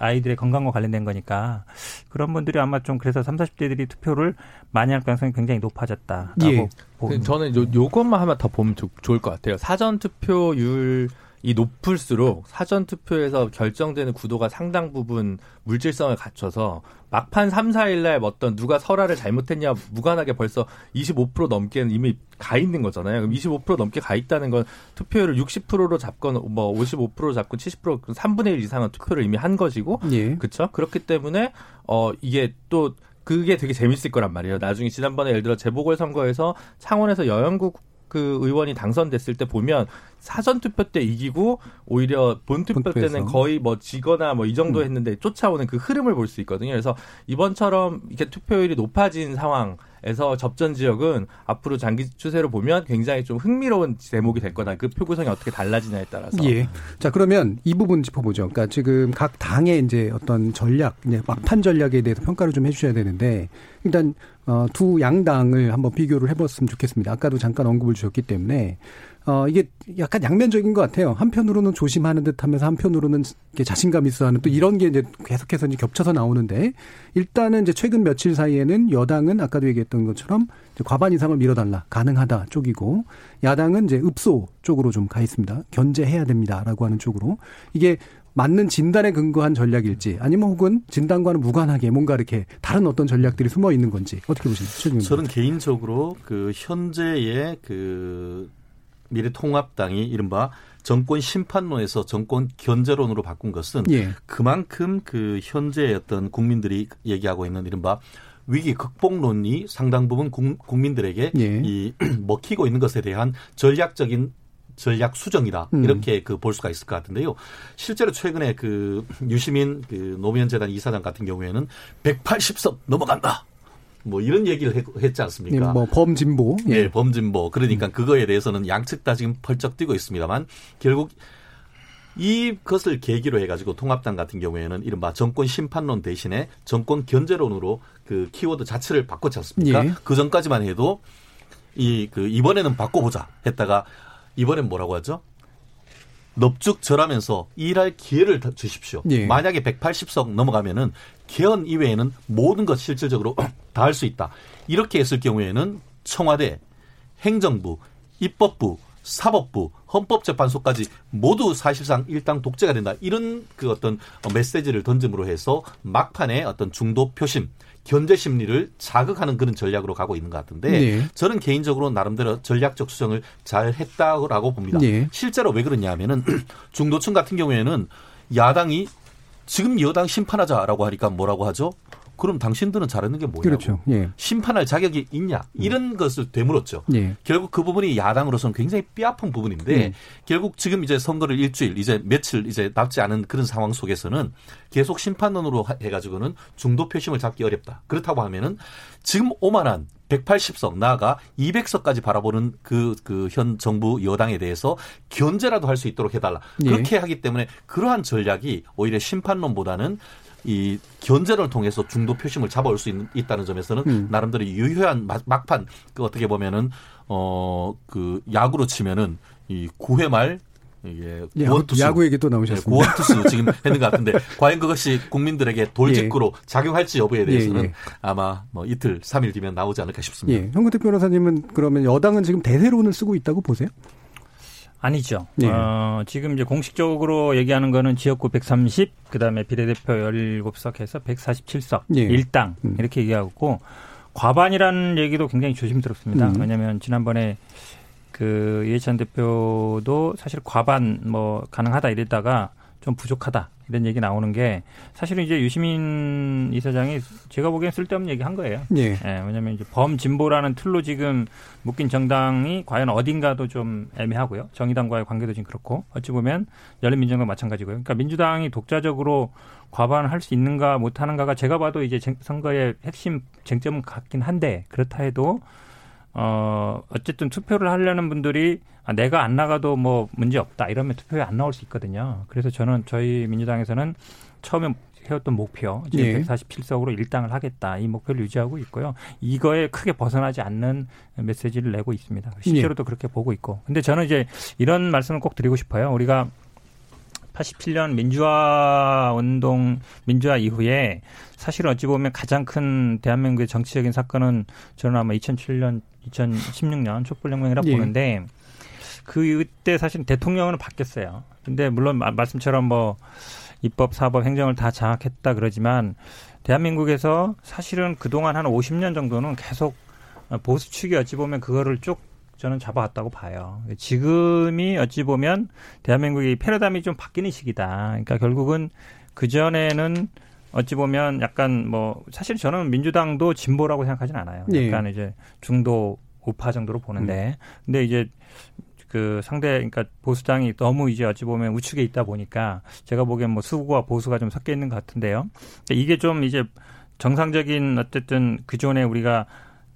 아이들의 건강과 관련된 거니까 그런 분들이 아마 좀 그래서 삼십, 사십 대들이 투표를 많이 할 가능성이 굉장히 높아졌다라고 예. 보입니다. 저는 요, 요것만 하나 더 보면 좋을 것 같아요. 사전투표율 이 높을수록 사전투표에서 결정되는 구도가 상당 부분 물질성을 갖춰서 막판 삼, 사일 날 어떤 누가 설화를 잘못했냐 무관하게 벌써 이십오 퍼센트 넘게는 이미 가 있는 거잖아요. 그럼 이십오 퍼센트 넘게 가 있다는 건 투표율을 육십 퍼센트로 잡건 뭐 오십오 퍼센트로 잡건 칠십 퍼센트 삼분의 일 이상은 투표를 이미 한 것이고 예. 그렇죠? 그렇기 때문에 어 이게 또 그게 되게 재밌을 거란 말이에요. 나중에 지난번에 예를 들어 재보궐선거에서 창원에서 여영구 그 의원이 당선됐을 때 보면 사전투표 때 이기고 오히려 본투표 본투에서. 때는 거의 뭐 지거나 뭐 이 정도 했는데 쫓아오는 그 흐름을 볼 수 있거든요. 그래서 이번처럼 이렇게 투표율이 높아진 상황에서 접전 지역은 앞으로 장기 추세로 보면 굉장히 좀 흥미로운 대목이 될 거다. 그 표 구성이 어떻게 달라지냐에 따라서. 예. 자, 그러면 이 부분 짚어보죠. 그러니까 지금 각 당의 이제 어떤 전략, 이제 막판 전략에 대해서 평가를 좀 해주셔야 되는데 일단 어, 두 양당을 한번 비교를 해봤으면 좋겠습니다. 아까도 잠깐 언급을 주셨기 때문에 어, 이게 약간 양면적인 것 같아요. 한편으로는 조심하는 듯하면서 한편으로는 자신감 있어하는 또 이런 게 이제 계속해서 이제 겹쳐서 나오는데 일단은 이제 최근 며칠 사이에는 여당은 아까도 얘기했던 것처럼 이제 과반 이상을 밀어달라 가능하다 쪽이고 야당은 이제 읍소 쪽으로 좀 가 있습니다. 견제해야 됩니다라고 하는 쪽으로 이게. 맞는 진단에 근거한 전략일지 아니면 혹은 진단과는 무관하게 뭔가 이렇게 다른 어떤 전략들이 숨어 있는 건지 어떻게 보십니까? 저는 개인적으로 그 현재의 그 미래통합당이 이른바 정권 심판론에서 정권 견제론으로 바꾼 것은 예. 그만큼 그 현재의 어떤 국민들이 얘기하고 있는 이른바 위기 극복론이 상당 부분 국민들에게 예. 이 먹히고 있는 것에 대한 전략적인 전략 수정이다. 음. 이렇게 그 볼 수가 있을 것 같은데요. 실제로 최근에 그 유시민 그 노무현재단 이사장 같은 경우에는 백팔십 석 넘어간다. 뭐 이런 얘기를 했지 않습니까? 네, 뭐 범진보. 예, 네, 범진보. 그러니까 음. 그거에 대해서는 양측 다 지금 펄쩍 뛰고 있습니다만 결국 이것을 계기로 해가지고 통합당 같은 경우에는 이른바 정권 심판론 대신에 정권 견제론으로 그 키워드 자체를 바꿨지 않습니까? 예. 그 전까지만 해도 이 그 이번에는 바꿔보자 했다가 이번엔 뭐라고 하죠? 넙죽절하면서 일할 기회를 주십시오. 예. 만약에 백팔십 석 넘어가면은 개헌 이외에는 모든 것 실질적으로 다 할 수 있다. 이렇게 했을 경우에는 청와대, 행정부, 입법부, 사법부, 헌법재판소까지 모두 사실상 일당 독재가 된다. 이런 그 어떤 메시지를 던짐으로 해서 막판에 어떤 중도 표심, 견제 심리를 자극하는 그런 전략으로 가고 있는 것 같은데 네. 저는 개인적으로 나름대로 전략적 수정을 잘 했다고 봅니다. 네. 실제로 왜 그러냐 하면은 중도층 같은 경우에는 야당이 지금 여당 심판하자라고 하니까 뭐라고 하죠? 그럼 당신들은 잘하는 게 뭐냐고. 그렇죠. 예. 심판할 자격이 있냐. 이런 음. 것을 되물었죠. 예. 결국 그 부분이 야당으로서는 굉장히 뼈아픈 부분인데 예. 결국 지금 이제 선거를 일주일 이제 며칠 이제 남지 않은 그런 상황 속에서는 계속 심판론으로 해가지고는 중도 표심을 잡기 어렵다. 그렇다고 하면은 지금 오만한 백팔십 석 나아가 이백 석까지 바라보는 그, 그 현 정부 여당에 대해서 견제라도 할 수 있도록 해달라. 그렇게 예. 하기 때문에 그러한 전략이 오히려 심판론보다는 이 견제를 통해서 중도 표심을 잡아올 수 있, 있다는 점에서는 음. 나름대로 유효한 막, 막판 그 어떻게 보면은 어, 그 야구로 치면은 이 구 회 말 예, 구원투수, 야구 얘기 또 나오셨습니다. 예, 구원투수 지금 했는 것 같은데 과연 그것이 국민들에게 돌직구로 예. 작용할지 여부에 대해서는 예, 예. 아마 뭐 이틀, 삼 일 뒤면 나오지 않을까 싶습니다. 예. 현근택 변호사님은 그러면 여당은 지금 대세론을 쓰고 있다고 보세요? 아니죠. 예. 어, 지금 이제 공식적으로 얘기하는 거는 지역구 백삼십, 그다음에 비례대표 열일곱 석 해서 백사십칠 석, 예. 일당 음. 이렇게 얘기하고 있고 과반이라는 얘기도 굉장히 조심스럽습니다. 음. 왜냐하면 지난번에 그 이해찬 대표도 사실 과반 뭐 가능하다 이랬다가 좀 부족하다 이런 얘기 나오는 게 사실은 이제 유시민 이사장이 제가 보기엔 쓸데없는 얘기 한 거예요. 예. 예, 왜냐하면 이제 범진보라는 틀로 지금 묶인 정당이 과연 어딘가도 좀 애매하고요. 정의당과의 관계도 지금 그렇고 어찌 보면 열린민주당과 마찬가지고요. 그러니까 민주당이 독자적으로 과반을 할 수 있는가 못하는가가 제가 봐도 이제 선거의 핵심 쟁점은 같긴 한데 그렇다 해도 어, 어쨌든 투표를 하려는 분들이 아, 내가 안 나가도 뭐 문제 없다 이러면 투표에 안 나올 수 있거든요. 그래서 저는 저희 민주당에서는 처음에 해왔던 목표 지금 예. 백사십칠 석으로 일당을 하겠다 이 목표를 유지하고 있고요. 이거에 크게 벗어나지 않는 메시지를 내고 있습니다. 실제로도 예. 그렇게 보고 있고. 근데 저는 이제 이런 말씀을 꼭 드리고 싶어요. 우리가 팔십칠 년 민주화 운동, 민주화 이후에 사실 어찌 보면 가장 큰 대한민국의 정치적인 사건은 저는 아마 이천칠 년, 이천십육 년 촛불혁명이라고 예. 보는데 그때 사실 대통령은 바뀌었어요. 근데 물론 말씀처럼 뭐 입법, 사법, 행정을 다 장악했다 그러지만 대한민국에서 사실은 그동안 한 오십 년 정도는 계속 보수 측이 어찌 보면 그거를 쭉 저는 잡아왔다고 봐요. 지금이 어찌 보면 대한민국의 패러다임이 좀 바뀌는 시기다. 그러니까 결국은 그전에는 어찌 보면 약간 뭐 사실 저는 민주당도 진보라고 생각하진 않아요. 약간 네. 이제 중도 우파 정도로 보는데. 음. 근데 이제 그 상대 그러니까 보수당이 너무 이제 어찌 보면 우측에 있다 보니까 제가 보기엔 뭐 수구와 보수가 좀 섞여 있는 것 같은데요. 이게 좀 이제 정상적인 어쨌든 그전에 우리가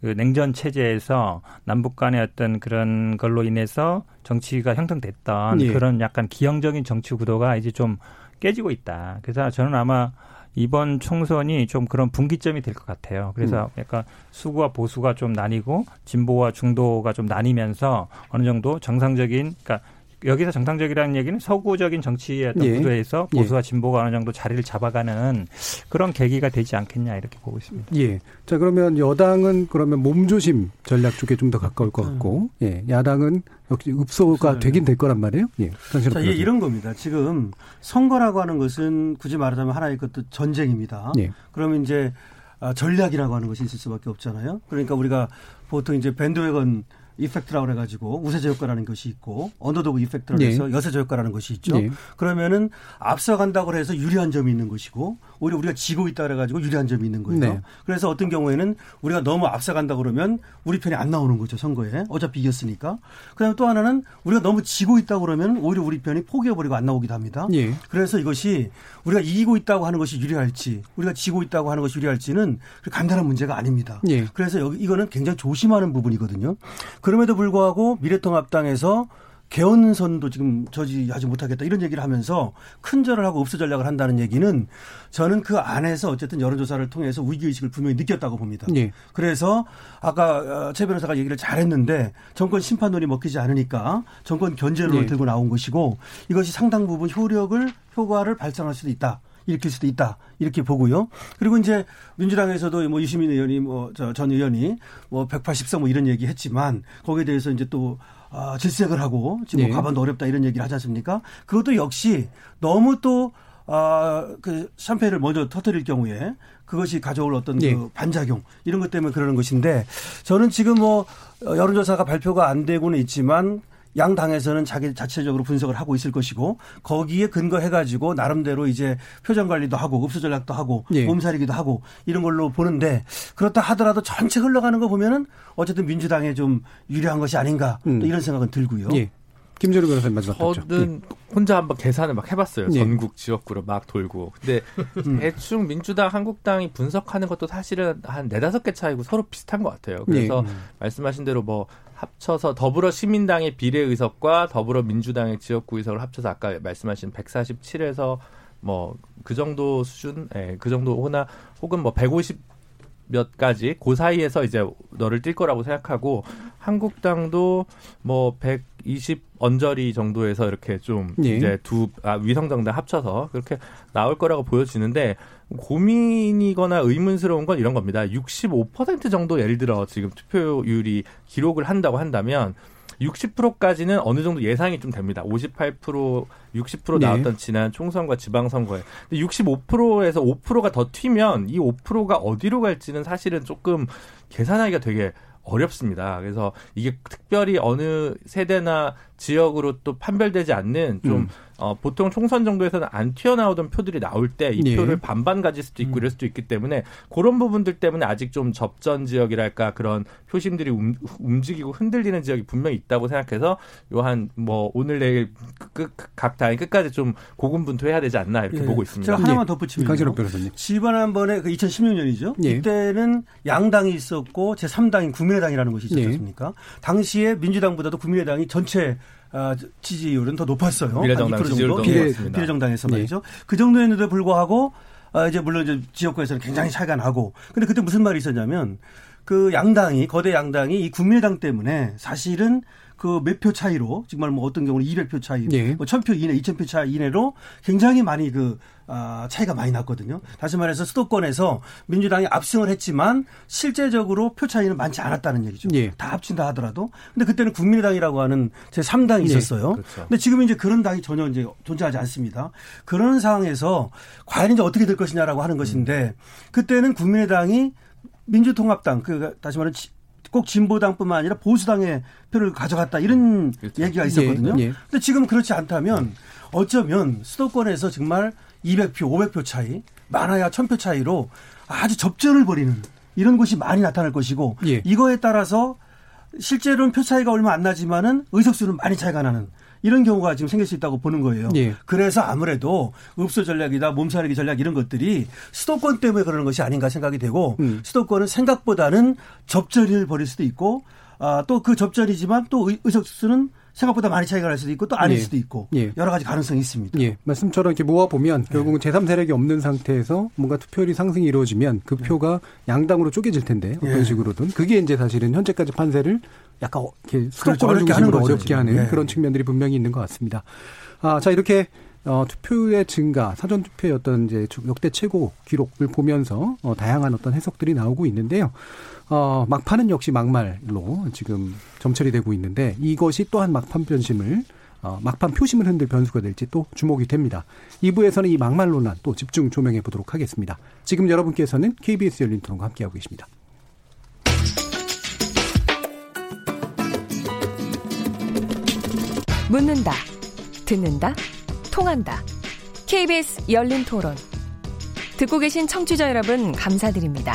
그 냉전 체제에서 남북 간의 어떤 그런 걸로 인해서 정치가 형성됐던 예. 그런 약간 기형적인 정치 구도가 이제 좀 깨지고 있다. 그래서 저는 아마 이번 총선이 좀 그런 분기점이 될 것 같아요. 그래서 음. 약간 수구와 보수가 좀 나뉘고 진보와 중도가 좀 나뉘면서 어느 정도 정상적인 그러니까 여기서 정상적이라는 얘기는 서구적인 정치의 어떤 예. 구도에서 보수와 진보가 어느 정도 자리를 잡아가는 그런 계기가 되지 않겠냐 이렇게 보고 있습니다. 예. 자 그러면 여당은 그러면 몸조심 전략 쪽에 좀 더 가까울 것 같고, 음. 예. 야당은 역시 읍소가 네. 되긴 될 거란 말이에요. 예. 자 이게 이런 겁니다. 지금 선거라고 하는 것은 굳이 말하자면 하나의 것도 전쟁입니다. 예. 그러면 이제 전략이라고 하는 것이 있을 수밖에 없잖아요. 그러니까 우리가 보통 이제 밴드웨건 이펙트라고 그래가지고 우세저효과라는 것이 있고 언더도그 이펙트라고 해서 네. 여세저효과라는 것이 있죠. 네. 그러면은 앞서간다고 해서 유리한 점이 있는 것이고 오히려 우리가 지고 있다 그래가지고 유리한 점이 있는 거예요. 네. 그래서 어떤 경우에는 우리가 너무 앞서간다고 그러면 우리 편이 안 나오는 거죠. 선거에. 어차피 이겼으니까. 그다음에 또 하나는 우리가 너무 지고 있다고 그러면 오히려 우리 편이 포기해버리고 안 나오기도 합니다. 네. 그래서 이것이 우리가 이기고 있다고 하는 것이 유리할지 우리가 지고 있다고 하는 것이 유리할지는 간단한 문제가 아닙니다. 네. 그래서 여기 이거는 굉장히 조심하는 부분이거든요. 그럼에도 불구하고 미래통합당에서 개헌선도 지금 저지하지 못하겠다 이런 얘기를 하면서 큰절을 하고 읍소 전략을 한다는 얘기는 저는 그 안에서 어쨌든 여론조사를 통해서 위기의식을 분명히 느꼈다고 봅니다. 예. 그래서 아까 최 변호사가 얘기를 잘했는데 정권 심판론이 먹히지 않으니까 정권 견제론을 예. 들고 나온 것이고 이것이 상당 부분 효력을 효과를 발생할 수도 있다. 일으킬 수도 있다. 이렇게 보고요. 그리고 이제 민주당에서도 뭐 유시민 의원이 뭐 전 의원이 뭐 백팔십 석 뭐 이런 얘기 했지만 거기에 대해서 이제 또 아 질색을 하고 지금 네. 뭐 과반도 어렵다 이런 얘기를 하지 않습니까? 그것도 역시 너무 또 아 그 샴페인을 먼저 터뜨릴 경우에 그것이 가져올 어떤 네. 그 반작용 이런 것 때문에 그러는 것인데 저는 지금 뭐 여론조사가 발표가 안 되고는 있지만 양 당에서는 자기 자체적으로 분석을 하고 있을 것이고 거기에 근거해가지고 나름대로 이제 표정 관리도 하고 읍소 전략도 하고 예. 몸살이기도 하고 이런 걸로 보는데 그렇다 하더라도 전체 흘러가는 거 보면은 어쨌든 민주당에 좀 유리한 것이 아닌가 음. 또 이런 생각은 들고요. 예. 김준우 변호사님 마지막 답변. 저는 예. 혼자 한번 계산을 막 해봤어요. 예. 전국 지역구로 막 돌고. 근데 음. 대충 민주당, 한국당이 분석하는 것도 사실은 한 네다섯 개 차이고 서로 비슷한 것 같아요. 그래서 예. 음. 말씀하신 대로 뭐. 합쳐서 더불어 시민당의 비례의석과 더불어 민주당의 지역구 의석을 합쳐서 아까 말씀하신 백사십칠에서 뭐 그 정도 수준, 예, 그 정도 호나 혹은 뭐 백오십 몇 가지 그 사이에서 이제 너를 뛸 거라고 생각하고, 한국당도 뭐 백이십 언저리 정도에서 이렇게 좀 예. 이제 두 아, 위성정당 합쳐서 그렇게 나올 거라고 보여지는데, 고민이거나 의문스러운 건 이런 겁니다. 육십오 퍼센트 정도 예를 들어 지금 투표율이 기록을 한다고 한다면 육십 퍼센트까지는 어느 정도 예상이 좀 됩니다. 오십팔 퍼센트, 육십 퍼센트 나왔던 네. 지난 총선과 지방선거에. 근데 육십오 퍼센트에서 오 퍼센트가 더 튀면 이 오 퍼센트가 어디로 갈지는 사실은 조금 계산하기가 되게 어렵습니다. 그래서 이게 특별히 어느 세대나 지역으로 또 판별되지 않는 좀 음. 어, 보통 총선 정도에서는 안 튀어나오던 표들이 나올 때 이 표를 예. 반반 가질 수도 있고 음. 이럴 수도 있기 때문에 그런 부분들 때문에 아직 좀 접전 지역이랄까 그런 표심들이 움, 움직이고 흔들리는 지역이 분명히 있다고 생각해서 요 한 뭐 오늘 내일 그, 그, 각 당이 끝까지 좀 고군분투해야 되지 않나 이렇게 예. 보고 있습니다. 제가 하나만 예. 덧붙이면 강신업 변호사님. 지난번에 그 이천십육 년이죠. 예. 그때는 양당이 있었고 제삼 당인 국민의당이라는 것이 있지 않습니까? 예. 당시에 민주당보다도 국민의당이 전체 아, 지지율은 더 높았어요. 미래정당 지지율도 높았습니다. 미래정당에서 말이죠. 네. 그 정도였는데도 불구하고 아, 이제 물론 이제 지역구에서는 굉장히 차이가 나고. 근데 그때 무슨 말이 있었냐면 그 양당이 거대 양당이 이 국민의당 때문에 사실은 그 몇 표 차이로 정말 뭐 어떤 경우는 이백 표 차이, 네. 뭐 천 표 이내, 이천 표 차이 이내로 굉장히 많이 그 아, 차이가 많이 났거든요. 다시 말해서 수도권에서 민주당이 압승을 했지만 실제적으로 표 차이는 많지 않았다는 얘기죠. 예. 다 합친다 하더라도. 근데 그때는 국민의당이라고 하는 제삼 당이 있었어요. 예. 그렇죠. 근데 지금 이제 그런 당이 전혀 이제 존재하지 않습니다. 그런 상황에서 과연 이제 어떻게 될 것이냐라고 하는 것인데, 그때는 국민의당이 민주통합당, 그 다시 말해 꼭 진보당뿐만 아니라 보수당의 표를 가져갔다 이런 그렇죠. 얘기가 있었거든요. 예. 예. 근데 지금 그렇지 않다면 어쩌면 수도권에서 정말 이백 표, 오백 표 차이, 많아야 천 표 차이로 아주 접전을 벌이는 이런 곳이 많이 나타날 것이고 예. 이거에 따라서 실제로는 표 차이가 얼마 안 나지만은 의석수는 많이 차이가 나는 이런 경우가 지금 생길 수 있다고 보는 거예요. 예. 그래서 아무래도 읍소 전략이다, 몸살리기 전략 이런 것들이 수도권 때문에 그러는 것이 아닌가 생각이 되고 음. 수도권은 생각보다는 접전을 벌일 수도 있고 아, 또 그 접전이지만 또 의석수는 생각보다 많이 차이가 날 수도 있고 또 아닐 예. 수도 있고 예. 여러 가지 가능성이 있습니다. 예. 말씀처럼 이렇게 모아보면 결국은 예. 제삼 세력이 없는 상태에서 뭔가 투표율이 상승이 이루어지면 그 표가 예. 양당으로 쪼개질 텐데 어떤 예. 식으로든 그게 이제 사실은 현재까지 판세를 약간 이렇게 수도권을 중심으로 어렵게 하는 예. 그런 측면들이 분명히 있는 것 같습니다. 아, 자 이렇게 어, 투표율의 증가, 사전 투표의 어떤 이제 역대 최고 기록을 보면서 어, 다양한 어떤 해석들이 나오고 있는데요. 어, 막판은 역시 막말로 지금 점철이 되고 있는데, 이것이 또한 막판 변심을, 어, 막판 표심을 흔들 변수가 될지 또 주목이 됩니다. 이 부에서는 이 막말 논란 또 집중 조명해 보도록 하겠습니다. 지금 여러분께서는 케이비에스 열린토론과 함께하고 계십니다. 묻는다, 듣는다, 통한다. 케이비에스 열린토론. 듣고 계신 청취자 여러분 감사드립니다.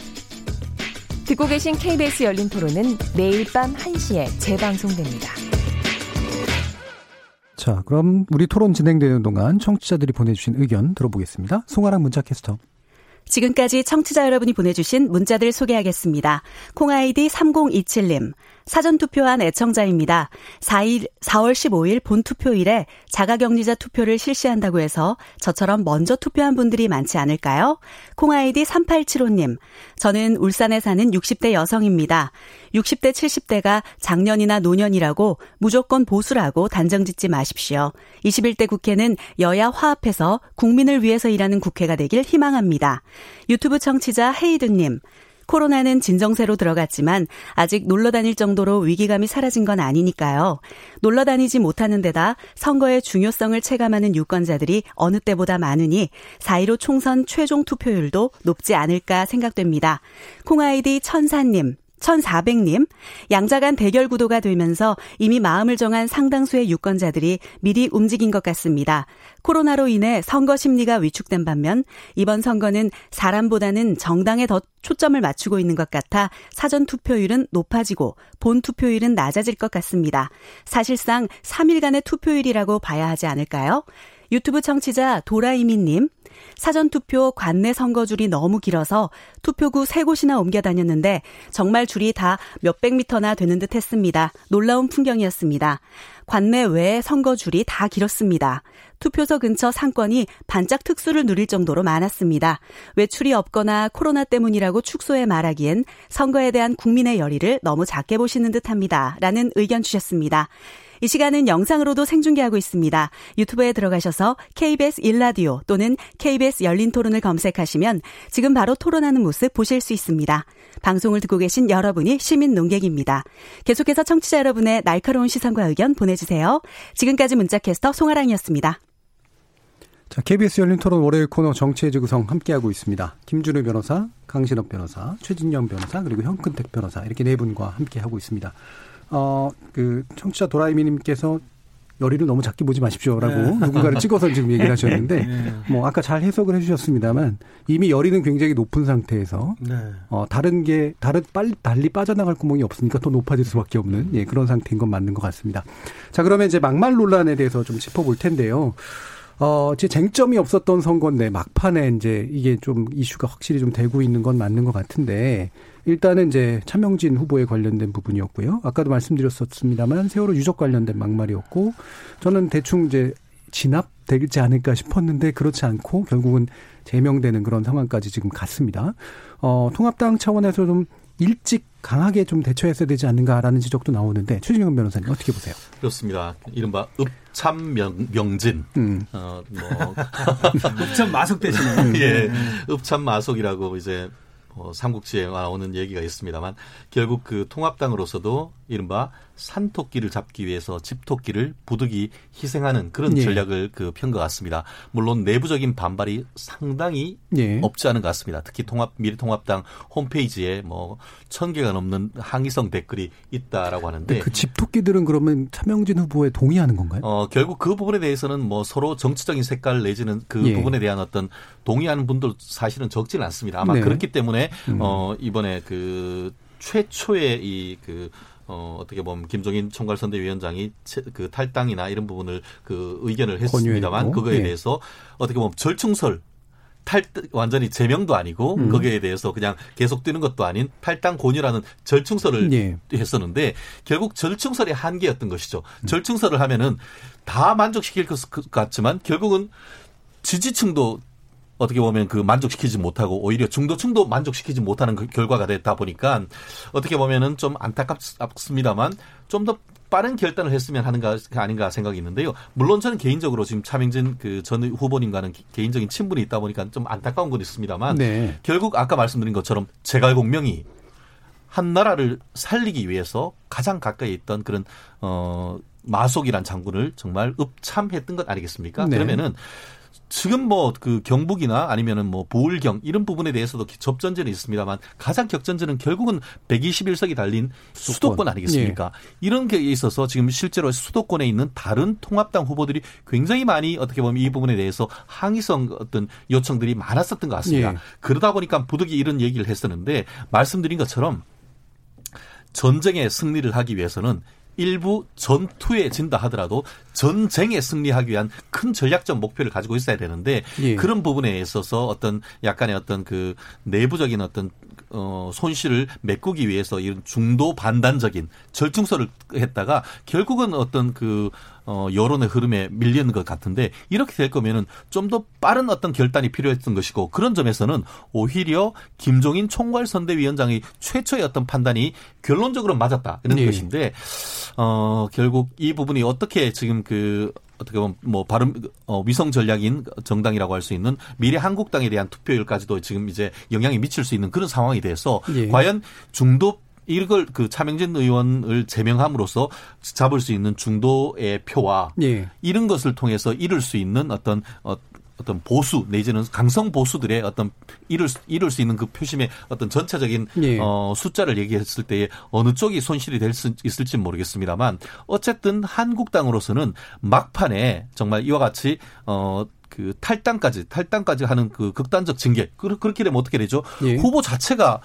듣고 계신 케이비에스 열린 토론은 매일 밤 한 시에 재방송됩니다. 자, 그럼 우리 토론 진행되는 동안 청취자들이 보내주신 의견 들어보겠습니다. 송아랑 문자캐스터. 지금까지 청취자 여러분이 보내주신 문자들 소개하겠습니다. 콩아이디 삼공이칠님. 사전투표한 애청자입니다. 사월 십오일 본투표일에 자가격리자 투표를 실시한다고 해서 저처럼 먼저 투표한 분들이 많지 않을까요? 콩아이디 삼팔칠오님. 저는 울산에 사는 육십 대 여성입니다. 육십 대 칠십 대가 장년이나 노년이라고 무조건 보수라고 단정짓지 마십시오. 이십일 대 국회는 여야 화합해서 국민을 위해서 일하는 국회가 되길 희망합니다. 유튜브 청취자 헤이든님. 코로나는 진정세로 들어갔지만 아직 놀러다닐 정도로 위기감이 사라진 건 아니니까요. 놀러다니지 못하는 데다 선거의 중요성을 체감하는 유권자들이 어느 때보다 많으니 사 일오 총선 최종 투표율도 높지 않을까 생각됩니다. 콩아이디 천사님. 천사백 님, 양자 간 대결 구도가 되면서 이미 마음을 정한 상당수의 유권자들이 미리 움직인 것 같습니다. 코로나로 인해 선거 심리가 위축된 반면 이번 선거는 사람보다는 정당에 더 초점을 맞추고 있는 것 같아 사전 투표율은 높아지고 본 투표율은 낮아질 것 같습니다. 사실상 삼 일간의 투표율이라고 봐야 하지 않을까요? 유튜브 청취자 도라이미님, 사전투표 관내 선거줄이 너무 길어서 투표구 세 곳이나 옮겨 다녔는데 정말 줄이 다 몇백 미터나 되는 듯 했습니다. 놀라운 풍경이었습니다. 관내 외 선거줄이 다 길었습니다. 투표소 근처 상권이 반짝 특수를 누릴 정도로 많았습니다. 외출이 없거나 코로나 때문이라고 축소해 말하기엔 선거에 대한 국민의 열의를 너무 작게 보시는 듯합니다. 라는 의견 주셨습니다. 이 시간은 영상으로도 생중계하고 있습니다. 유튜브에 들어가셔서 케이비에스 일 라디오 또는 케이비에스 열린토론을 검색하시면 지금 바로 토론하는 모습 보실 수 있습니다. 방송을 듣고 계신 여러분이 시민 논객입니다. 계속해서 청취자 여러분의 날카로운 시선과 의견 보내주세요. 지금까지 문자캐스터 송아랑이었습니다. 자, 케이비에스 열린토론 월요일 코너 정치의 지구성 함께하고 있습니다. 김준우 변호사, 강신업 변호사, 최진영 변호사, 그리고 현근택 변호사 이렇게 네 분과 함께하고 있습니다. 어, 그 청취자 도라이미님께서 열의를 너무 작게 보지 마십시오라고 네. 누군가를 찍어서 지금 얘기를 하셨는데 네. 뭐 아까 잘 해석을 해주셨습니다만 이미 열의는 굉장히 높은 상태에서 네. 어, 다른 게 다른 빨리 달리 빠져나갈 구멍이 없으니까 더 높아질 수밖에 없는 음. 예, 그런 상태인 건 맞는 것 같습니다. 자, 그러면 이제 막말 논란에 대해서 좀 짚어볼 텐데요. 어, 이제 쟁점이 없었던 선거인데 막판에 이제 이게 좀 이슈가 확실히 좀 되고 있는 건 맞는 것 같은데. 일단은 이제 차명진 후보에 관련된 부분이었고요. 아까도 말씀드렸었습니다만 세월호 유족 관련된 막말이었고 저는 대충 이제 진압되지 않을까 싶었는데 그렇지 않고 결국은 제명되는 그런 상황까지 지금 갔습니다. 어, 통합당 차원에서 좀 일찍 강하게 좀 대처했어야 되지 않는가라는 지적도 나오는데 최진영 변호사님 어떻게 보세요? 그렇습니다. 이른바 읍참 명, 명진. 음. 어, 뭐. 읍참 마속 대신에. 예. 읍참 마속이라고 이제 어, 삼국지에 나오는 얘기가 있습니다만 결국 그 통합당으로서도 이른바 산토끼를 잡기 위해서 집토끼를 부득이 희생하는 그런 예. 전략을 그 편 것 같습니다. 물론 내부적인 반발이 상당히 예. 없지 않은 것 같습니다. 특히 통합 미래통합당 홈페이지에 뭐 천 개가 넘는 항의성 댓글이 있다라고 하는데 그 집토끼들은 그러면 차명진 후보에 동의하는 건가요? 어, 결국 그 부분에 대해서는 뭐 서로 정치적인 색깔을 내지는 그 예. 부분에 대한 어떤 동의하는 분들 사실은 적지는 않습니다. 아마 네. 그렇기 때문에 음. 어, 이번에 그 최초의 이 그 어, 어떻게 보면 김종인 총괄선대위원장이 그 탈당이나 이런 부분을 그 의견을 했습니다만 그거에 예. 대해서 어떻게 보면 절충설 탈 완전히 제명도 아니고 음. 거기에 대해서 그냥 계속 뛰는 것도 아닌 탈당 권유라는 절충설을 예. 했었는데 결국 절충설의 한계였던 것이죠. 음. 절충설을 하면은 다 만족시킬 것 같지만 결국은 지지층도 어떻게 보면 그 만족시키지 못하고 오히려 중도층도 만족시키지 못하는 그 결과가 됐다 보니까 어떻게 보면은 좀 안타깝습니다만 좀 더 빠른 결단을 했으면 하는가 아닌가 생각이 있는데요. 물론 저는 개인적으로 지금 차명진 그 전 후보님과는 개인적인 친분이 있다 보니까 좀 안타까운 건 있습니다만 네. 결국 아까 말씀드린 것처럼 제갈공명이 한 나라를 살리기 위해서 가장 가까이 있던 그런 어 마속이란 장군을 정말 읍참했던 것 아니겠습니까? 네. 그러면은. 지금 뭐 그 경북이나 아니면은 뭐 보울경 이런 부분에 대해서도 접전전이 있습니다만 가장 격전전은 결국은 백이십일 석이 달린 수도권, 수도권 아니겠습니까? 예. 이런 게 있어서 지금 실제로 수도권에 있는 다른 통합당 후보들이 굉장히 많이 어떻게 보면 이 부분에 대해서 항의성 어떤 요청들이 많았었던 것 같습니다. 예. 그러다 보니까 부득이 이런 얘기를 했었는데 말씀드린 것처럼 전쟁의 승리를 하기 위해서는 일부 전투에 진다 하더라도 전쟁에 승리하기 위한 큰 전략적 목표를 가지고 있어야 되는데 예. 그런 부분에 있어서 어떤 약간의 어떤 그 내부적인 어떤 어 손실을 메꾸기 위해서 이런 중도 반단적인 절충설을 했다가 결국은 어떤 그 어 여론의 흐름에 밀리는 것 같은데 이렇게 될 거면은 좀 더 빠른 어떤 결단이 필요했던 것이고 그런 점에서는 오히려 김종인 총괄선대위원장의 최초의 어떤 판단이 결론적으로 맞았다 이런 예. 것인데 어 결국 이 부분이 어떻게 지금 그 어떻게 보면 뭐 바른 어, 위성 전략인 정당이라고 할 수 있는 미래 한국당에 대한 투표율까지도 지금 이제 영향이 미칠 수 있는 그런 상황이 돼서 예. 과연 중도 이걸 그 차명진 의원을 제명함으로써 잡을 수 있는 중도의 표와 예. 이런 것을 통해서 이룰 수 있는 어떤 어, 어떤 보수 내지는 강성 보수들의 어떤 이룰 이룰 수 있는 그 표심의 어떤 전체적인 예. 어, 숫자를 얘기했을 때에 어느 쪽이 손실이 될 수 있을지 모르겠습니다만 어쨌든 한국당으로서는 막판에 정말 이와 같이 어. 그 탈당까지 탈당까지 하는 그 극단적 징계 그렇게 되면 어떻게 되죠? 예. 후보 자체가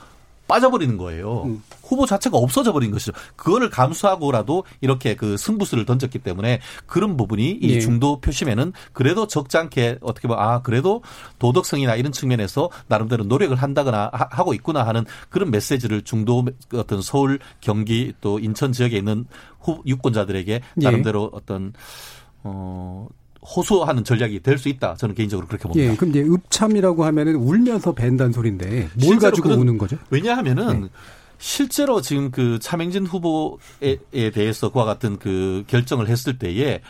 빠져버리는 거예요. 음. 후보 자체가 없어져 버린 것이죠. 그거를 감수하고라도 이렇게 그 승부수를 던졌기 때문에 그런 부분이 예. 이 중도 표심에는 그래도 적잖게 어떻게 보면 아 그래도 도덕성이나 이런 측면에서 나름대로 노력을 한다거나 하고 있구나 하는 그런 메시지를 중도 어떤 서울, 경기 또 인천 지역에 있는 후 유권자들에게 나름대로 예. 어떤 어. 호소하는 전략이 될 수 있다. 저는 개인적으로 그렇게 봅니다. 예, 그럼 이제 읍참이라고 하면은 울면서 밴단 소리인데 뭘 가지고 그런, 우는 거죠? 왜냐하면은 네. 실제로 지금 그 차명진 후보에 대해서 그와 같은 그 결정을 했을 때에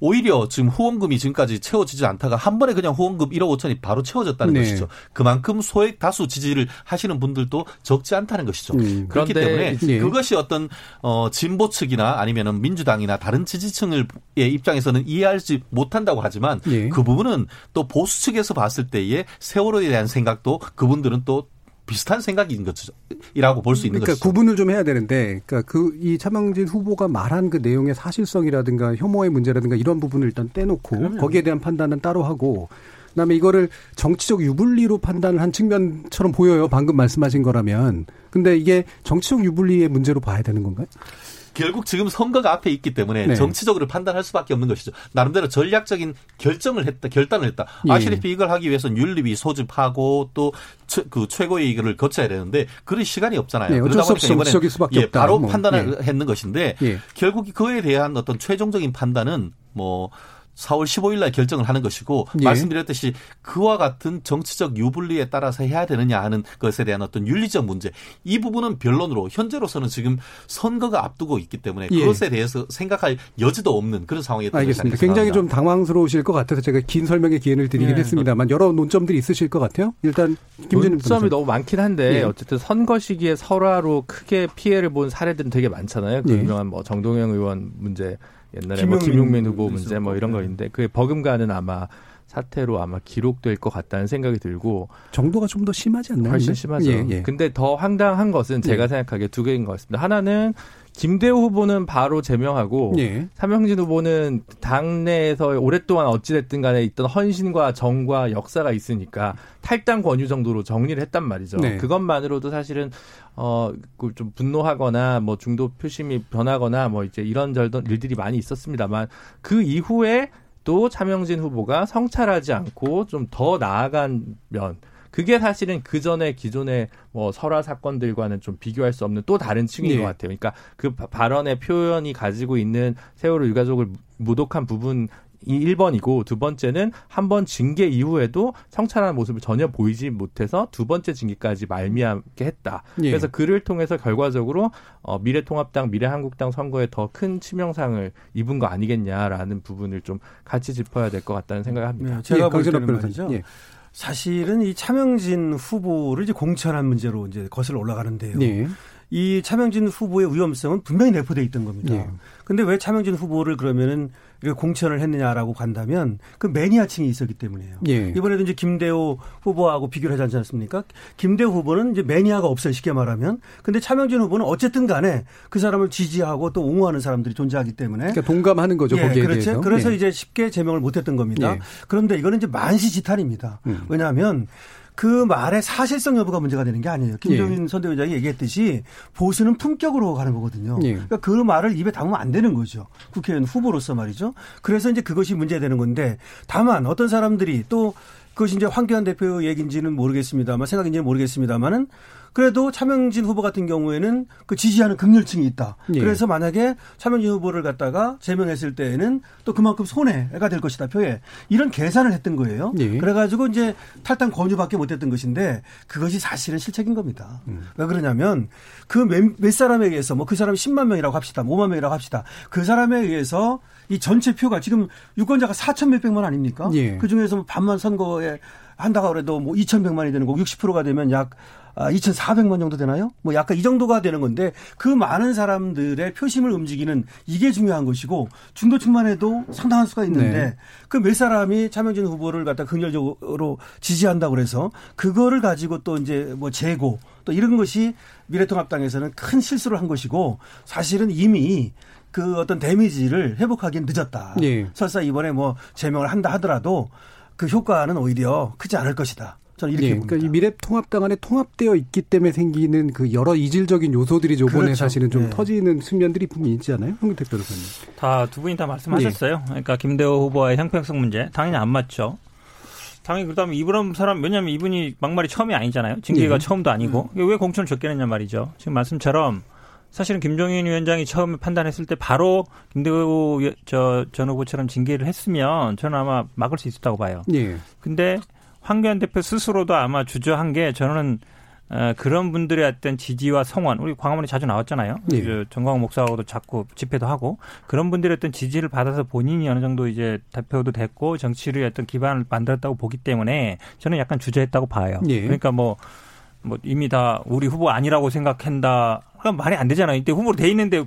오히려 지금 후원금이 지금까지 채워지지 않다가 한 번에 그냥 후원금 일억 오천이 바로 채워졌다는 네. 것이죠. 그만큼 소액 다수 지지를 하시는 분들도 적지 않다는 것이죠. 음, 그렇기 때문에 네. 그것이 어떤 어, 진보 측이나 아니면은 민주당이나 다른 지지층의 입장에서는 이해하지 못한다고 하지만 네. 그 부분은 또 보수 측에서 봤을 때의 세월호에 대한 생각도 그분들은 또 비슷한 생각인 것이라고 볼 수 있는 그러니까 것이죠. 그러니까 구분을 좀 해야 되는데, 그러니까 그 이 차명진 후보가 말한 그 내용의 사실성이라든가 혐오의 문제라든가 이런 부분을 일단 떼놓고 그럼요. 거기에 대한 판단은 따로 하고, 그다음에 이거를 정치적 유불리로 판단을 한 측면처럼 보여요. 방금 말씀하신 거라면, 근데 이게 정치적 유불리의 문제로 봐야 되는 건가요? 결국 지금 선거가 앞에 있기 때문에 네. 정치적으로 판단할 수밖에 없는 것이죠. 나름대로 전략적인 결정을 했다, 결단을 했다. 예. 아시다시피 이걸 하기 위해서는 윤리위 소집하고 또 그 최고의 이거를 거쳐야 되는데 그런 시간이 없잖아요. 네, 어쩔 수 없이 정치적일 수밖에 예, 없다. 바로 뭐. 판단을 예. 했는 것인데 예. 결국 그에 대한 어떤 최종적인 판단은 뭐 사월 십오일 날 결정을 하는 것이고 예. 말씀드렸듯이 그와 같은 정치적 유불리에 따라서 해야 되느냐 하는 것에 대한 어떤 윤리적 문제 이 부분은 변론으로 현재로서는 지금 선거가 앞두고 있기 때문에 예. 그것에 대해서 생각할 여지도 없는 그런 상황이었던 것 같습니다. 굉장히 좀 당황스러우실 것 같아서 제가 긴 설명의 기회를 드리긴 예. 했습니다만 여러 논점들이 있으실 것 같아요. 일단 김준우 논점이 너무 많긴 한데 예. 어쨌든 선거 시기에 설화로 크게 피해를 본 사례들은 되게 많잖아요. 그 예. 유명한 뭐 정동영 의원 문제 옛날에 김용민, 뭐 김용민 후보 문제 뭐 이런 네. 거인데 그게 버금가는 아마 사태로 아마 기록될 것 같다는 생각이 들고 정도가 좀 더 심하지 않나요? 훨씬 심하죠. 예, 예. 근데 더 황당한 것은 제가 예. 생각하기에 두 개인 것 같습니다. 하나는 김대우 후보는 바로 제명하고 예. 차명진 후보는 당내에서 오랫동안 어찌됐든 간에 있던 헌신과 정과 역사가 있으니까 탈당 권유 정도로 정리를 했단 말이죠. 네. 그것만으로도 사실은 어 좀 분노하거나 뭐 중도 표심이 변하거나 뭐 이제 이런저런 일들이 많이 있었습니다만 그 이후에 또 차명진 후보가 성찰하지 않고 좀 더 나아간 면 그게 사실은 그 전에 기존의 뭐 설화 사건들과는 좀 비교할 수 없는 또 다른 층인 네. 것 같아요. 그러니까 그 발언의 표현이 가지고 있는 세월호 유가족을 모독한 부분이 일 번이고 두 번째는 한 번 징계 이후에도 성찰하는 모습을 전혀 보이지 못해서 두 번째 징계까지 말미암게 했다. 네. 그래서 그를 통해서 결과적으로 어, 미래통합당, 미래한국당 선거에 더 큰 치명상을 입은 거 아니겠냐라는 부분을 좀 같이 짚어야 될 것 같다는 생각을 합니다. 네, 제가 예, 볼 때는 말이죠. 예. 사실은 이 차명진 후보를 이제 공천한 문제로 이제 거슬러 올라가는데요. 네. 이 차명진 후보의 위험성은 분명히 내포되어 있던 겁니다. 그런데 네. 왜 차명진 후보를 그러면은 공천을 했느냐라고 간다면 그 매니아층이 있었기 때문이에요. 네. 이번에도 이제 김대호 후보하고 비교를 하지 않습니까? 김대호 후보는 이제 매니아가 없어요, 쉽게 말하면. 근데 차명진 후보는 어쨌든 간에 그 사람을 지지하고 또 옹호하는 사람들이 존재하기 때문에. 그러니까 동감하는 거죠, 예, 거기에 그렇죠? 대해서. 그래서 네. 이제 쉽게 제명을 못했던 겁니다. 네. 그런데 이거는 이제 만시지탄입니다. 음. 왜냐하면. 그 말의 사실성 여부가 문제가 되는 게 아니에요. 김종인 예. 선대위원장이 얘기했듯이 보수는 품격으로 가는 거거든요. 예. 그러니까 그 말을 입에 담으면 안 되는 거죠. 국회의원 후보로서 말이죠. 그래서 이제 그것이 문제되는 건데 다만 어떤 사람들이 또 그것이 이제 황교안 대표 얘기인지는 모르겠습니다만 생각인지는 모르겠습니다만은 그래도 차명진 후보 같은 경우에는 그 지지하는 극렬층이 있다. 예. 그래서 만약에 차명진 후보를 갖다가 제명했을 때에는 또 그만큼 손해가 될 것이다. 표에. 이런 계산을 했던 거예요. 예. 그래가지고 이제 탈당 권유밖에 못했던 것인데 그것이 사실은 실책인 겁니다. 음. 왜 그러냐면 그 몇 사람에 의해서 뭐 그 사람이 십만 명이라고 합시다. 오만 명이라고 합시다. 그 사람에 의해서 이 전체 표가 지금 유권자가 사천 몇백만 아닙니까? 예. 그중에서 반만 선거에 한다고 그래도 뭐 이천백만이 되는 거고 육십 퍼센트가 되면 약 이천사백만 정도 되나요? 뭐 약간 이 정도가 되는 건데 그 많은 사람들의 표심을 움직이는 이게 중요한 것이고 중도층만 해도 상당한 수가 있는데 네. 그 몇 사람이 차명진 후보를 갖다 긍정적으로 지지한다고 그래서 그거를 가지고 또 이제 뭐 재고 또 이런 것이 미래통합당에서는 큰 실수를 한 것이고 사실은 이미 그 어떤 데미지를 회복하기엔 늦었다. 네. 설사 이번에 뭐 제명을 한다 하더라도 그 효과는 오히려 크지 않을 것이다. 저는 이렇게 네, 봅니다. 그러니까 이 미래통합당 안에 통합되어 있기 때문에 생기는 그 여러 이질적인 요소들이 요번에 그렇죠. 사실은 좀 네. 터지는 측면들이 분명히 있지 않아요? 홍근택 변호사님. 다 두 분이 다 말씀하셨어요. 네. 그러니까 김대호 후보와의 형평성 문제 당연히 안 맞죠. 당연히 그렇다면 이분 사람 왜냐하면 이분이 막말이 처음이 아니잖아요. 징계가 네. 처음도 아니고. 음. 왜 공천을 줬게 했냐 말이죠. 지금 말씀처럼 사실은 김종인 위원장이 처음에 판단했을 때 바로 김대호 저, 전 후보처럼 징계를 했으면 저는 아마 막을 수 있었다고 봐요. 네. 근데 황교안 대표 스스로도 아마 주저한 게 저는 그런 분들의 어떤 지지와 성원, 우리 광화문에 자주 나왔잖아요. 네. 정광훈 목사하고도 자꾸 집회도 하고 그런 분들의 어떤 지지를 받아서 본인이 어느 정도 이제 대표도 됐고 정치를 어떤 기반을 만들었다고 보기 때문에 저는 약간 주저했다고 봐요. 네. 그러니까 뭐, 뭐 이미 다 우리 후보 아니라고 생각한다. 그러니까 말이 안 되잖아요. 이때 후보로 돼 있는데.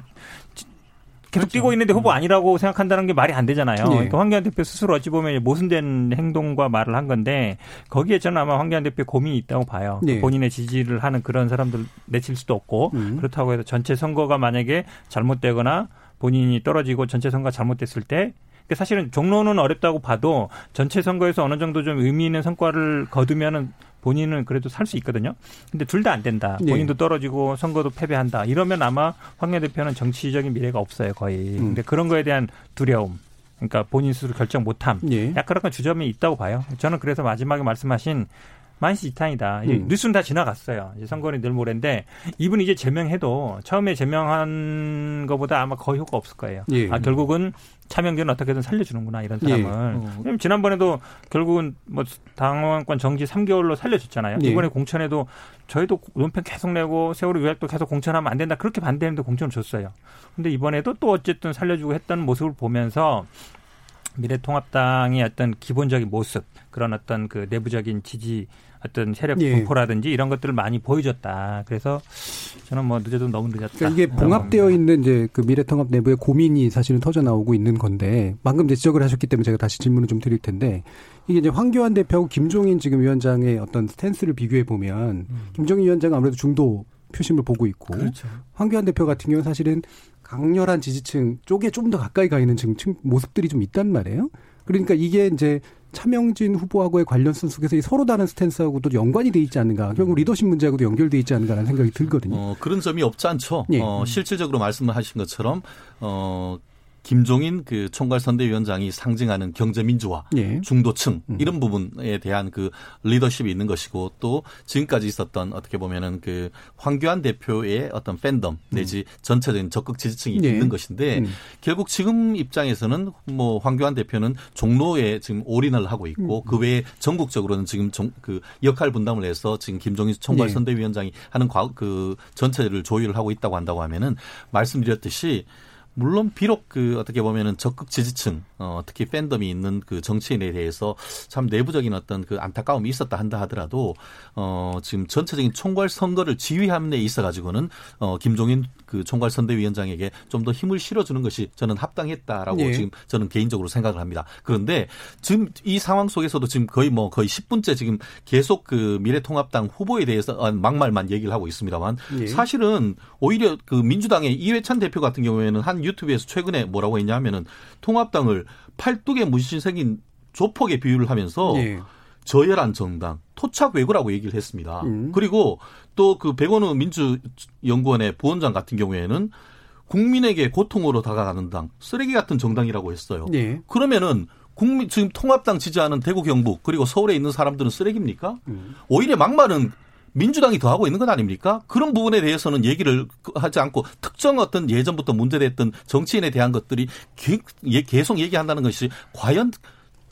계속 뛰고 있는데 후보 아니라고 생각한다는 게 말이 안 되잖아요. 네. 그러니까 황교안 대표 스스로 어찌 보면 모순된 행동과 말을 한 건데 거기에 저는 아마 황교안 대표 고민이 있다고 봐요. 네. 본인의 지지를 하는 그런 사람들 내칠 수도 없고 음. 그렇다고 해서 전체 선거가 만약에 잘못되거나 본인이 떨어지고 전체 선거가 잘못됐을 때 사실은 종로는 어렵다고 봐도 전체 선거에서 어느 정도 좀 의미 있는 성과를 거두면은 본인은 그래도 살 수 있거든요. 근데 둘 다 안 된다. 본인도 네. 떨어지고 선거도 패배한다. 이러면 아마 황교안 대표는 정치적인 미래가 없어요, 거의. 음. 근데 그런 거에 대한 두려움. 그러니까 본인 스스로 결정 못함. 네. 약간 약간 주점이 있다고 봐요. 저는 그래서 마지막에 말씀하신 만시지탄이다. 음. 뉴스는 다 지나갔어요. 이제 선거는 늘 모레인데 이분이 이제 제명해도 처음에 제명한 것보다 아마 거의 효과 없을 거예요. 예. 아, 결국은 차명진은 어떻게든 살려주는구나 이런 사람을. 예. 어. 지난번에도 결국은 뭐 당원권 정지 삼 개월로 살려줬잖아요. 예. 이번에 공천에도 저희도 논평 계속 내고 세월호 요약도 계속 공천하면 안 된다. 그렇게 반대했는데 공천을 줬어요. 근데 이번에도 또 어쨌든 살려주고 했던 모습을 보면서 미래통합당의 어떤 기본적인 모습, 그런 어떤 그 내부적인 지지, 어떤 세력 분포라든지 예. 이런 것들을 많이 보여줬다. 그래서 저는 뭐 늦어도 너무 늦었다. 그러니까 이게 봉합되어 겁니다. 있는 이제 그 미래통합 내부의 고민이 사실은 터져 나오고 있는 건데 방금 이제 지적을 하셨기 때문에 제가 다시 질문을 좀 드릴 텐데 이게 이제 황교안 대표하고 김종인 지금 위원장의 어떤 스탠스를 비교해 보면 음. 김종인 위원장은 아무래도 중도 표심을 보고 있고 그렇죠. 황교안 대표 같은 경우는 사실은 강렬한 지지층 쪽에 좀 더 가까이 가 있는 층, 모습들이 좀 있단 말이에요. 그러니까 이게 이제 차명진 후보하고의 관련성 속에서 서로 다른 스탠스하고도 연관이 돼 있지 않는가. 결국 리더십 문제하고도 연결돼 있지 않는가라는 생각이 들거든요. 어, 그런 점이 없지 않죠. 예. 어, 실질적으로 말씀하신 것처럼 어, 김종인 그 총괄선대위원장이 상징하는 경제민주화, 예. 중도층 이런 부분에 대한 그 리더십이 있는 것이고 또 지금까지 있었던 어떻게 보면은 그 황교안 대표의 어떤 팬덤 내지 전체적인 적극 지지층이 예. 있는 것인데 음. 결국 지금 입장에서는 뭐 황교안 대표는 종로에 지금 올인을 하고 있고 그 외에 전국적으로는 지금 종, 그 역할 분담을 해서 지금 김종인 총괄선대위원장이 예. 하는 과, 그 전체를 조율을 하고 있다고 한다고 하면은 말씀드렸듯이. 물론 비록 그 어떻게 보면은 적극 지지층, 어, 특히 팬덤이 있는 그 정치인에 대해서 참 내부적인 어떤 그 안타까움이 있었다 한다 하더라도 어, 지금 전체적인 총괄 선거를 지휘함에 있어 가지고는 어, 김종인 그 총괄 선대위원장에게 좀 더 힘을 실어주는 것이 저는 합당했다라고 예. 지금 저는 개인적으로 생각을 합니다. 그런데 지금 이 상황 속에서도 지금 거의 뭐 거의 십 분째 지금 계속 그 미래통합당 후보에 대해서 막말만 얘기를 하고 있습니다만 예. 사실은 오히려 그 민주당의 이해찬 대표 같은 경우에는 한 유튜브에서 최근에 뭐라고 했냐 하면은 통합당을 팔뚝에 문신 생긴 조폭의 비유를 하면서 예. 저열한 정당, 토착 외구라고 얘기를 했습니다. 음. 그리고 또 그 백원우 민주연구원의 부원장 같은 경우에는 국민에게 고통으로 다가가는 당, 쓰레기 같은 정당이라고 했어요. 예. 그러면은 국민 지금 통합당 지지하는 대구, 경북 그리고 서울에 있는 사람들은 쓰레기입니까? 음. 오히려 막말은 민주당이 더 하고 있는 건 아닙니까? 그런 부분에 대해서는 얘기를 하지 않고 특정 어떤 예전부터 문제됐던 정치인에 대한 것들이 계속 얘기한다는 것이 과연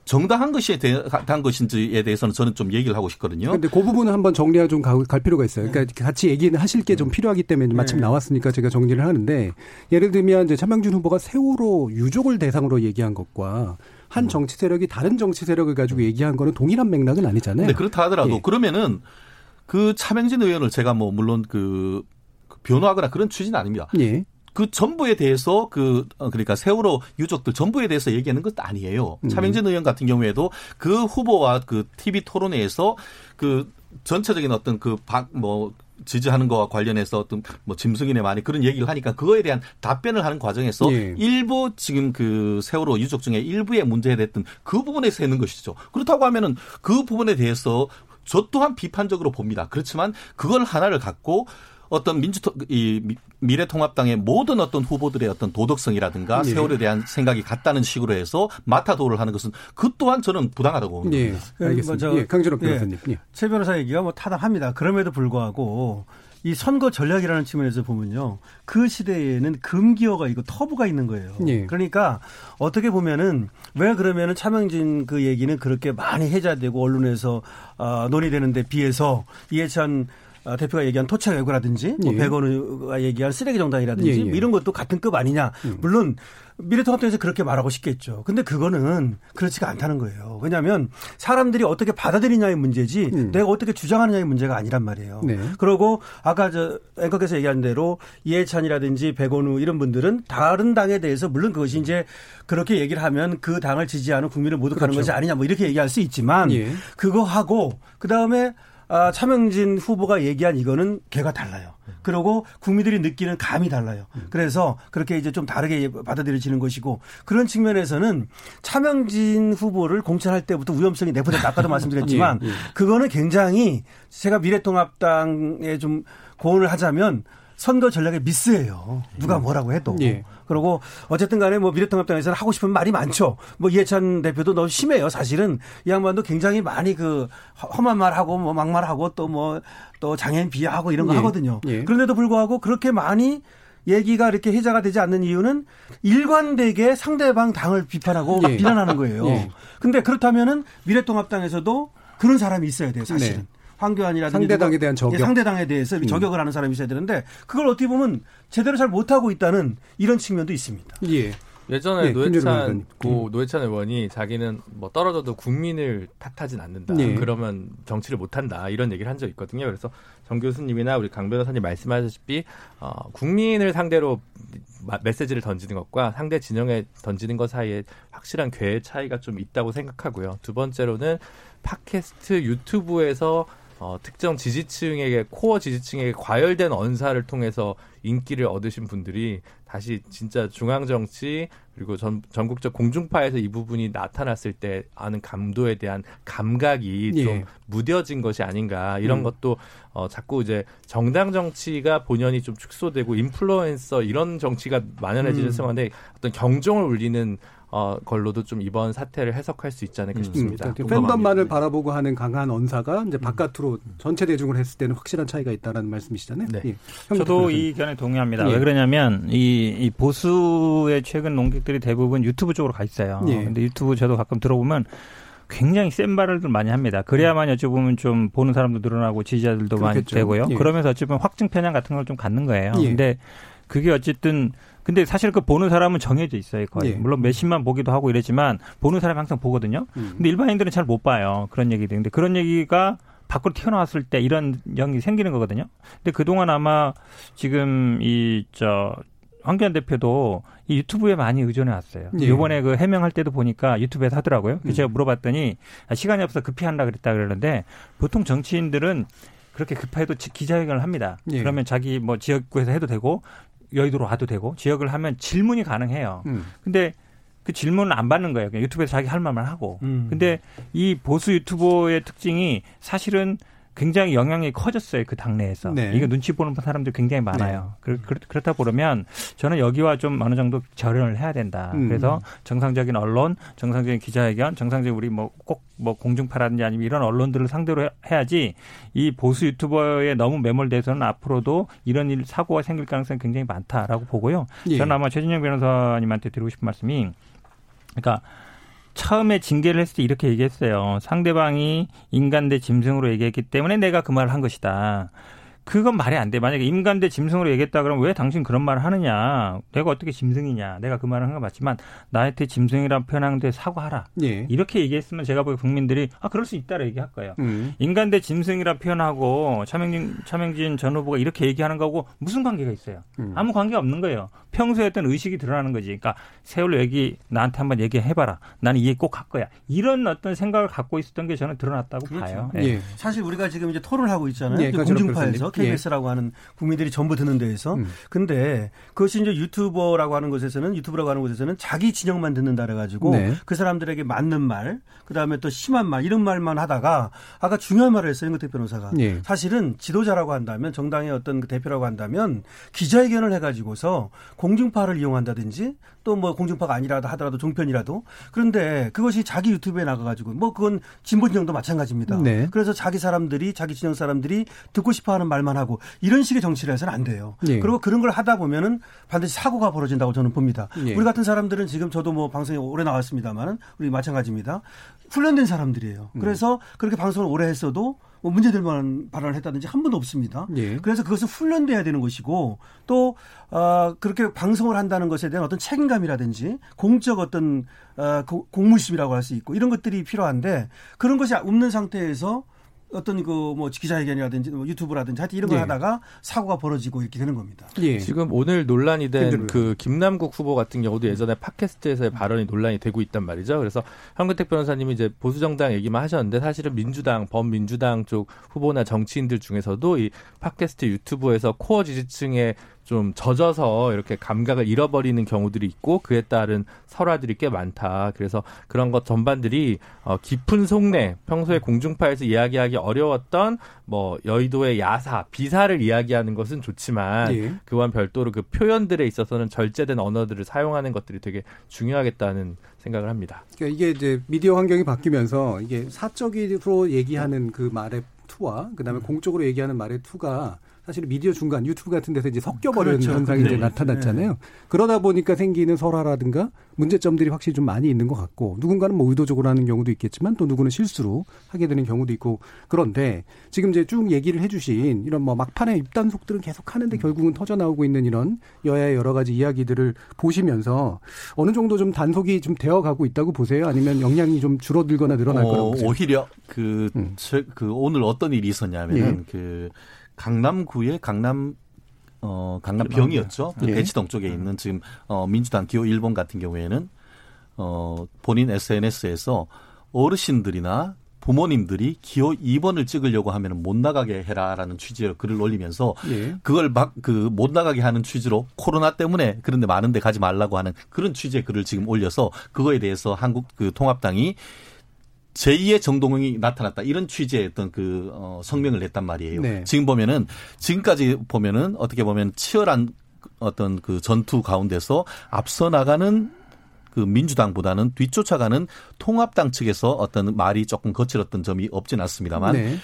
정당한 것에 대한 것인지에 대해서는 저는 좀 얘기를 하고 싶거든요. 그런데 그 부분은 한번 정리가 좀 갈 필요가 있어요. 그러니까 같이 얘기는 하실 게 좀 필요하기 때문에 마침 나왔으니까 제가 정리를 하는데 예를 들면 이제 차명진 후보가 세월호 유족을 대상으로 얘기한 것과 한 정치 세력이 다른 정치 세력을 가지고 얘기한 거는 동일한 맥락은 아니잖아요. 네, 그렇다 하더라도 예. 그러면은 그 차명진 의원을 제가 뭐 물론 그 변호하거나 그런 취지는 아닙니다. 예. 그 전부에 대해서 그 그러니까 세월호 유족들 전부에 대해서 얘기하는 것도 아니에요. 음. 차명진 의원 같은 경우에도 그 후보와 그 티비 토론회에서 그 전체적인 어떤 그 박 뭐 지지하는 거와 관련해서 어떤 뭐 짐승이네 많이 그런 얘기를 하니까 그거에 대한 답변을 하는 과정에서 예. 일부 지금 그 세월호 유족 중에 일부의 문제에 됐던 그 부분에서 있는 것이죠. 그렇다고 하면은 그 부분에 대해서 저 또한 비판적으로 봅니다. 그렇지만 그걸 하나를 갖고 어떤 민주 이 미래통합당의 모든 어떤 후보들의 어떤 도덕성이라든가 네. 세월에 대한 생각이 같다는 식으로 해서 마타도를 하는 것은 그 또한 저는 부당하다고 봅니다. 네. 네. 알겠습니다. 뭐 저, 예, 강준호 변호사님. 예. 최 변호사 얘기가 뭐 타당합니다. 그럼에도 불구하고 이 선거 전략이라는 측면에서 보면요. 그 시대에는 금기어가 있고 터부가 있는 거예요. 예. 그러니까 어떻게 보면은 왜 그러면은 차명진 그 얘기는 그렇게 많이 해자되고 언론에서 어, 논의되는 데 비해서 이해찬 대표가 얘기한 토착외고라든지 뭐 예. 백원우가 얘기한 쓰레기 정당이라든지 예, 예. 이런 것도 같은 급 아니냐. 음. 물론 미래통합당에서 그렇게 말하고 싶겠죠. 근데 그거는 그렇지가 않다는 거예요. 왜냐하면 사람들이 어떻게 받아들이냐의 문제지 음. 내가 어떻게 주장하느냐의 문제가 아니란 말이에요. 네. 그리고 아까 저 앵커께서 얘기한 대로 이해찬이라든지 백원우 이런 분들은 다른 당에 대해서 물론 그것이 이제 그렇게 얘기를 하면 그 당을 지지하는 국민을 모독하는 그렇죠. 것이 아니냐 뭐 이렇게 얘기할 수 있지만 예. 그거하고 그다음에 아, 차명진 후보가 얘기한 이거는 걔가 달라요. 그리고 국민들이 느끼는 감이 달라요. 그래서 그렇게 이제 좀 다르게 받아들여지는 것이고 그런 측면에서는 차명진 후보를 공천할 때부터 위험성이 내포됐다. 아까도 말씀드렸지만 예, 예. 그거는 굉장히 제가 미래통합당에 좀 고언을 하자면 선거 전략의 미스예요. 누가 뭐라고 해도. 예. 그리고 어쨌든 간에 뭐 미래통합당에서는 하고 싶은 말이 많죠. 뭐 이해찬 대표도 너무 심해요. 사실은 이 양반도 굉장히 많이 그 험한 말하고 뭐 막말하고 또 뭐 또 장애인 비하하고 이런 거 예. 하거든요. 예. 그런데도 불구하고 그렇게 많이 얘기가 이렇게 해자가 되지 않는 이유는 일관되게 상대방 당을 비판하고 예. 비난하는 거예요. 예. 근데 그렇다면은 미래통합당에서도 그런 사람이 있어야 돼요. 사실은. 네. 황교안이라든지 상대당에 대한 저격, 상대당에 대해서 저격을 하는 사람이 있어야 되는데 그걸 어떻게 보면 제대로 잘 못하고 있다는 이런 측면도 있습니다. 예. 예전에 예, 노회찬 고 노회찬 의원이 자기는 뭐 떨어져도 국민을 탓하진 않는다. 예. 그러면 정치를 못한다 이런 얘기를 한 적이 있거든요. 그래서 정 교수님이나 우리 강 변호사님 말씀하셨다시피 어, 국민을 상대로 메시지를 던지는 것과 상대 진영에 던지는 것 사이에 확실한 궤의 차이가 좀 있다고 생각하고요. 두 번째로는 팟캐스트 유튜브에서 어, 특정 지지층에게 코어 지지층에게 과열된 언사를 통해서 인기를 얻으신 분들이 다시 진짜 중앙정치 그리고 전, 전국적 공중파에서 이 부분이 나타났을 때 아는 감도에 대한 감각이 예. 좀 무뎌진 것이 아닌가 이런 음. 것도 어, 자꾸 이제 정당 정치가 본연이 좀 축소되고 인플루언서 이런 정치가 만연해지는 상황인데 음. 어떤 경종을 울리는 어, 걸로도 좀 이번 사태를 해석할 수 있지 않을까 싶습니다. 음, 팬덤만을 바라보고 하는 강한 언사가 이제 바깥으로 음. 전체 대중을 했을 때는 확실한 차이가 있다는 말씀이시잖아요. 네. 예. 저도 이 의견에 동의합니다. 예. 왜 그러냐면 이, 이 보수의 최근 논객들이 대부분 유튜브 쪽으로 가 있어요. 그런데 예. 유튜브 저도 가끔 들어보면 굉장히 센 발언을 많이 합니다. 그래야만 여쭤보면 좀 보는 사람도 늘어나고 지지자들도 그렇겠죠. 많이 되고요. 예. 그러면서 어찌보면 확증 편향 같은 걸 좀 갖는 거예요. 그런데 예. 그게 어쨌든 근데 사실 그 보는 사람은 정해져 있어요, 거의. 예. 물론 몇십만 보기도 하고 이랬지만 보는 사람이 항상 보거든요. 음. 근데 일반인들은 잘 못 봐요. 그런 얘기들. 근데 그런 얘기가 밖으로 튀어나왔을 때 이런 영이 생기는 거거든요. 근데 그동안 아마 지금 이 저 황교안 대표도 이 유튜브에 많이 의존해 왔어요. 예. 이번에 그 해명할 때도 보니까 유튜브에서 하더라고요. 음. 제가 물어봤더니 시간이 없어 급히 하려고 그랬다 그러는데 보통 정치인들은 그렇게 급해도 기자회견을 합니다. 예. 그러면 자기 뭐 지역구에서 해도 되고 여의도로 와도 되고 지역을 하면 질문이 가능해요. 음. 근데 그 질문을 안 받는 거예요. 그냥 유튜브에서 자기 할 말만 하고. 음. 근데 이 보수 유튜버의 특징이 사실은 굉장히 영향이 커졌어요. 그 당내에서. 네. 이거 눈치 보는 사람들 굉장히 많아요. 네. 그렇, 그렇다 보면 저는 여기와 좀 어느 정도 절연을 해야 된다. 음. 그래서 정상적인 언론, 정상적인 기자회견, 정상적인 우리 뭐 꼭 뭐 공중파라든지 아니면 이런 언론들을 상대로 해야지 이 보수 유튜버에 너무 매몰돼서는 앞으로도 이런 일 사고가 생길 가능성이 굉장히 많다라고 보고요. 예. 저는 아마 최진영 변호사님한테 드리고 싶은 말씀이 그러니까 처음에 징계를 했을 때 이렇게 얘기했어요. 상대방이 인간 대 짐승으로 얘기했기 때문에 내가 그 말을 한 것이다. 그건 말이 안 돼. 만약에 인간 대 짐승으로 얘기했다 그러면 왜 당신 그런 말을 하느냐. 내가 어떻게 짐승이냐. 내가 그 말을 한 건 맞지만 나한테 짐승이란 표현한 데 사과하라. 예. 이렇게 얘기했으면 제가 보기에 국민들이 아 그럴 수 있다라고 얘기할 거예요. 음. 인간 대 짐승이라 표현하고 차명진, 차명진 전 후보가 이렇게 얘기하는 거하고 무슨 관계가 있어요. 음. 아무 관계가 없는 거예요. 평소에 했던 의식이 드러나는 거지. 그러니까 세월호 얘기 나한테 한번 얘기해봐라. 나는 이해 꼭 할 거야. 이런 어떤 생각을 갖고 있었던 게 저는 드러났다고 그렇죠. 봐요. 예. 예. 사실 우리가 지금 이제 토론을 하고 있잖아요. 예. 공중파에서. 케이비에스라고 예. 하는 국민들이 전부 듣는 데에서. 음. 근데 그것이 이제 유튜버라고 하는 곳에서는 유튜브라고 하는 곳에서는 자기 진영만 듣는다 그래가지고 네. 그 사람들에게 맞는 말, 그다음에 또 심한 말 이런 말만 하다가 아까 중요한 말을 했어요. 현근택 변호사가. 예. 사실은 지도자라고 한다면 정당의 어떤 그 대표라고 한다면 기자회견을 해가지고서 공중파를 이용한다든지 또 뭐 공중파가 아니라도 하더라도 종편이라도 그런데 그것이 자기 유튜브에 나가가지고 뭐 그건 진보 진영도 마찬가지입니다. 네. 그래서 자기 사람들이 자기 진영 사람들이 듣고 싶어하는 말 만 하고 이런 식의 정치를 해서는 안 돼요. 예. 그리고 그런 걸 하다 보면은 반드시 사고가 벌어진다고 저는 봅니다. 예. 우리 같은 사람들은 지금 저도 뭐 방송에 오래 나왔습니다만은 우리 마찬가지입니다. 훈련된 사람들이에요. 그래서 음. 그렇게 방송을 오래 했어도 뭐 문제될 만한 발언을 했다든지 한 번도 없습니다. 예. 그래서 그것은 훈련돼야 되는 것이고 또 어, 그렇게 방송을 한다는 것에 대한 어떤 책임감이라든지 공적 어떤 어, 공무심이라고 할 수 있고 이런 것들이 필요한데 그런 것이 없는 상태에서 어떤 그 뭐 기자회견이라든지 뭐 유튜브라든지 하여튼 이런 걸 예. 하다가 사고가 벌어지고 이렇게 되는 겁니다. 예. 지금 오늘 논란이 된 그 김남국 후보 같은 경우도 예전에 팟캐스트에서의 발언이 논란이 되고 있단 말이죠. 그래서 현근택 변호사님이 이제 보수정당 얘기만 하셨는데 사실은 민주당, 범민주당 쪽 후보나 정치인들 중에서도 이 팟캐스트 유튜브에서 코어 지지층의 좀 젖어서 이렇게 감각을 잃어버리는 경우들이 있고 그에 따른 설화들이 꽤 많다. 그래서 그런 것 전반들이 어, 깊은 속내, 평소에 공중파에서 이야기하기 어려웠던 뭐 여의도의 야사, 비사를 이야기하는 것은 좋지만 예. 그와 별도로 그 표현들에 있어서는 절제된 언어들을 사용하는 것들이 되게 중요하겠다는 생각을 합니다. 그러니까 이게 이제 미디어 환경이 바뀌면서 이게 사적으로 얘기하는 그 말의 투와 그다음에 음. 공적으로 얘기하는 말의 투가 사실 미디어 중간, 유튜브 같은 데서 이제 섞여버리는 그렇죠. 현상이 네. 이제 나타났잖아요. 네. 그러다 보니까 생기는 설화라든가 문제점들이 확실히 좀 많이 있는 것 같고 누군가는 뭐 의도적으로 하는 경우도 있겠지만 또 누구는 실수로 하게 되는 경우도 있고 그런데 지금 이제 쭉 얘기를 해주신 이런 뭐 막판에 입단속들은 계속 하는데 결국은 터져나오고 있는 이런 여야의 여러 가지 이야기들을 보시면서 어느 정도 좀 단속이 좀 되어가고 있다고 보세요? 아니면 역량이 좀 줄어들거나 늘어날 어, 거라고 보세요? 오히려 그, 음. 제, 그 오늘 어떤 일이 있었냐면 예. 그 강남구의 강남 어 강남병이었죠. 그 대치동 쪽에 있는 지금 어, 민주당 기호 일 번 같은 경우에는 어, 본인 에스엔에스에서 어르신들이나 부모님들이 기호 이 번을 찍으려고 하면은 못 나가게 해라라는 취지로 글을 올리면서 예. 그걸 막 그 못 나가게 하는 취지로 코로나 때문에 그런데 많은데 가지 말라고 하는 그런 취지의 글을 지금 올려서 그거에 대해서 한국 그 통합당이 제이의 정동영이 나타났다. 이런 취지의 어떤 그, 어, 성명을 냈단 말이에요. 네. 지금 보면은, 지금까지 보면은 어떻게 보면 치열한 어떤 그 전투 가운데서 앞서 나가는 그 민주당보다는 뒤쫓아가는 통합당 측에서 어떤 말이 조금 거칠었던 점이 없진 않습니다만. 네.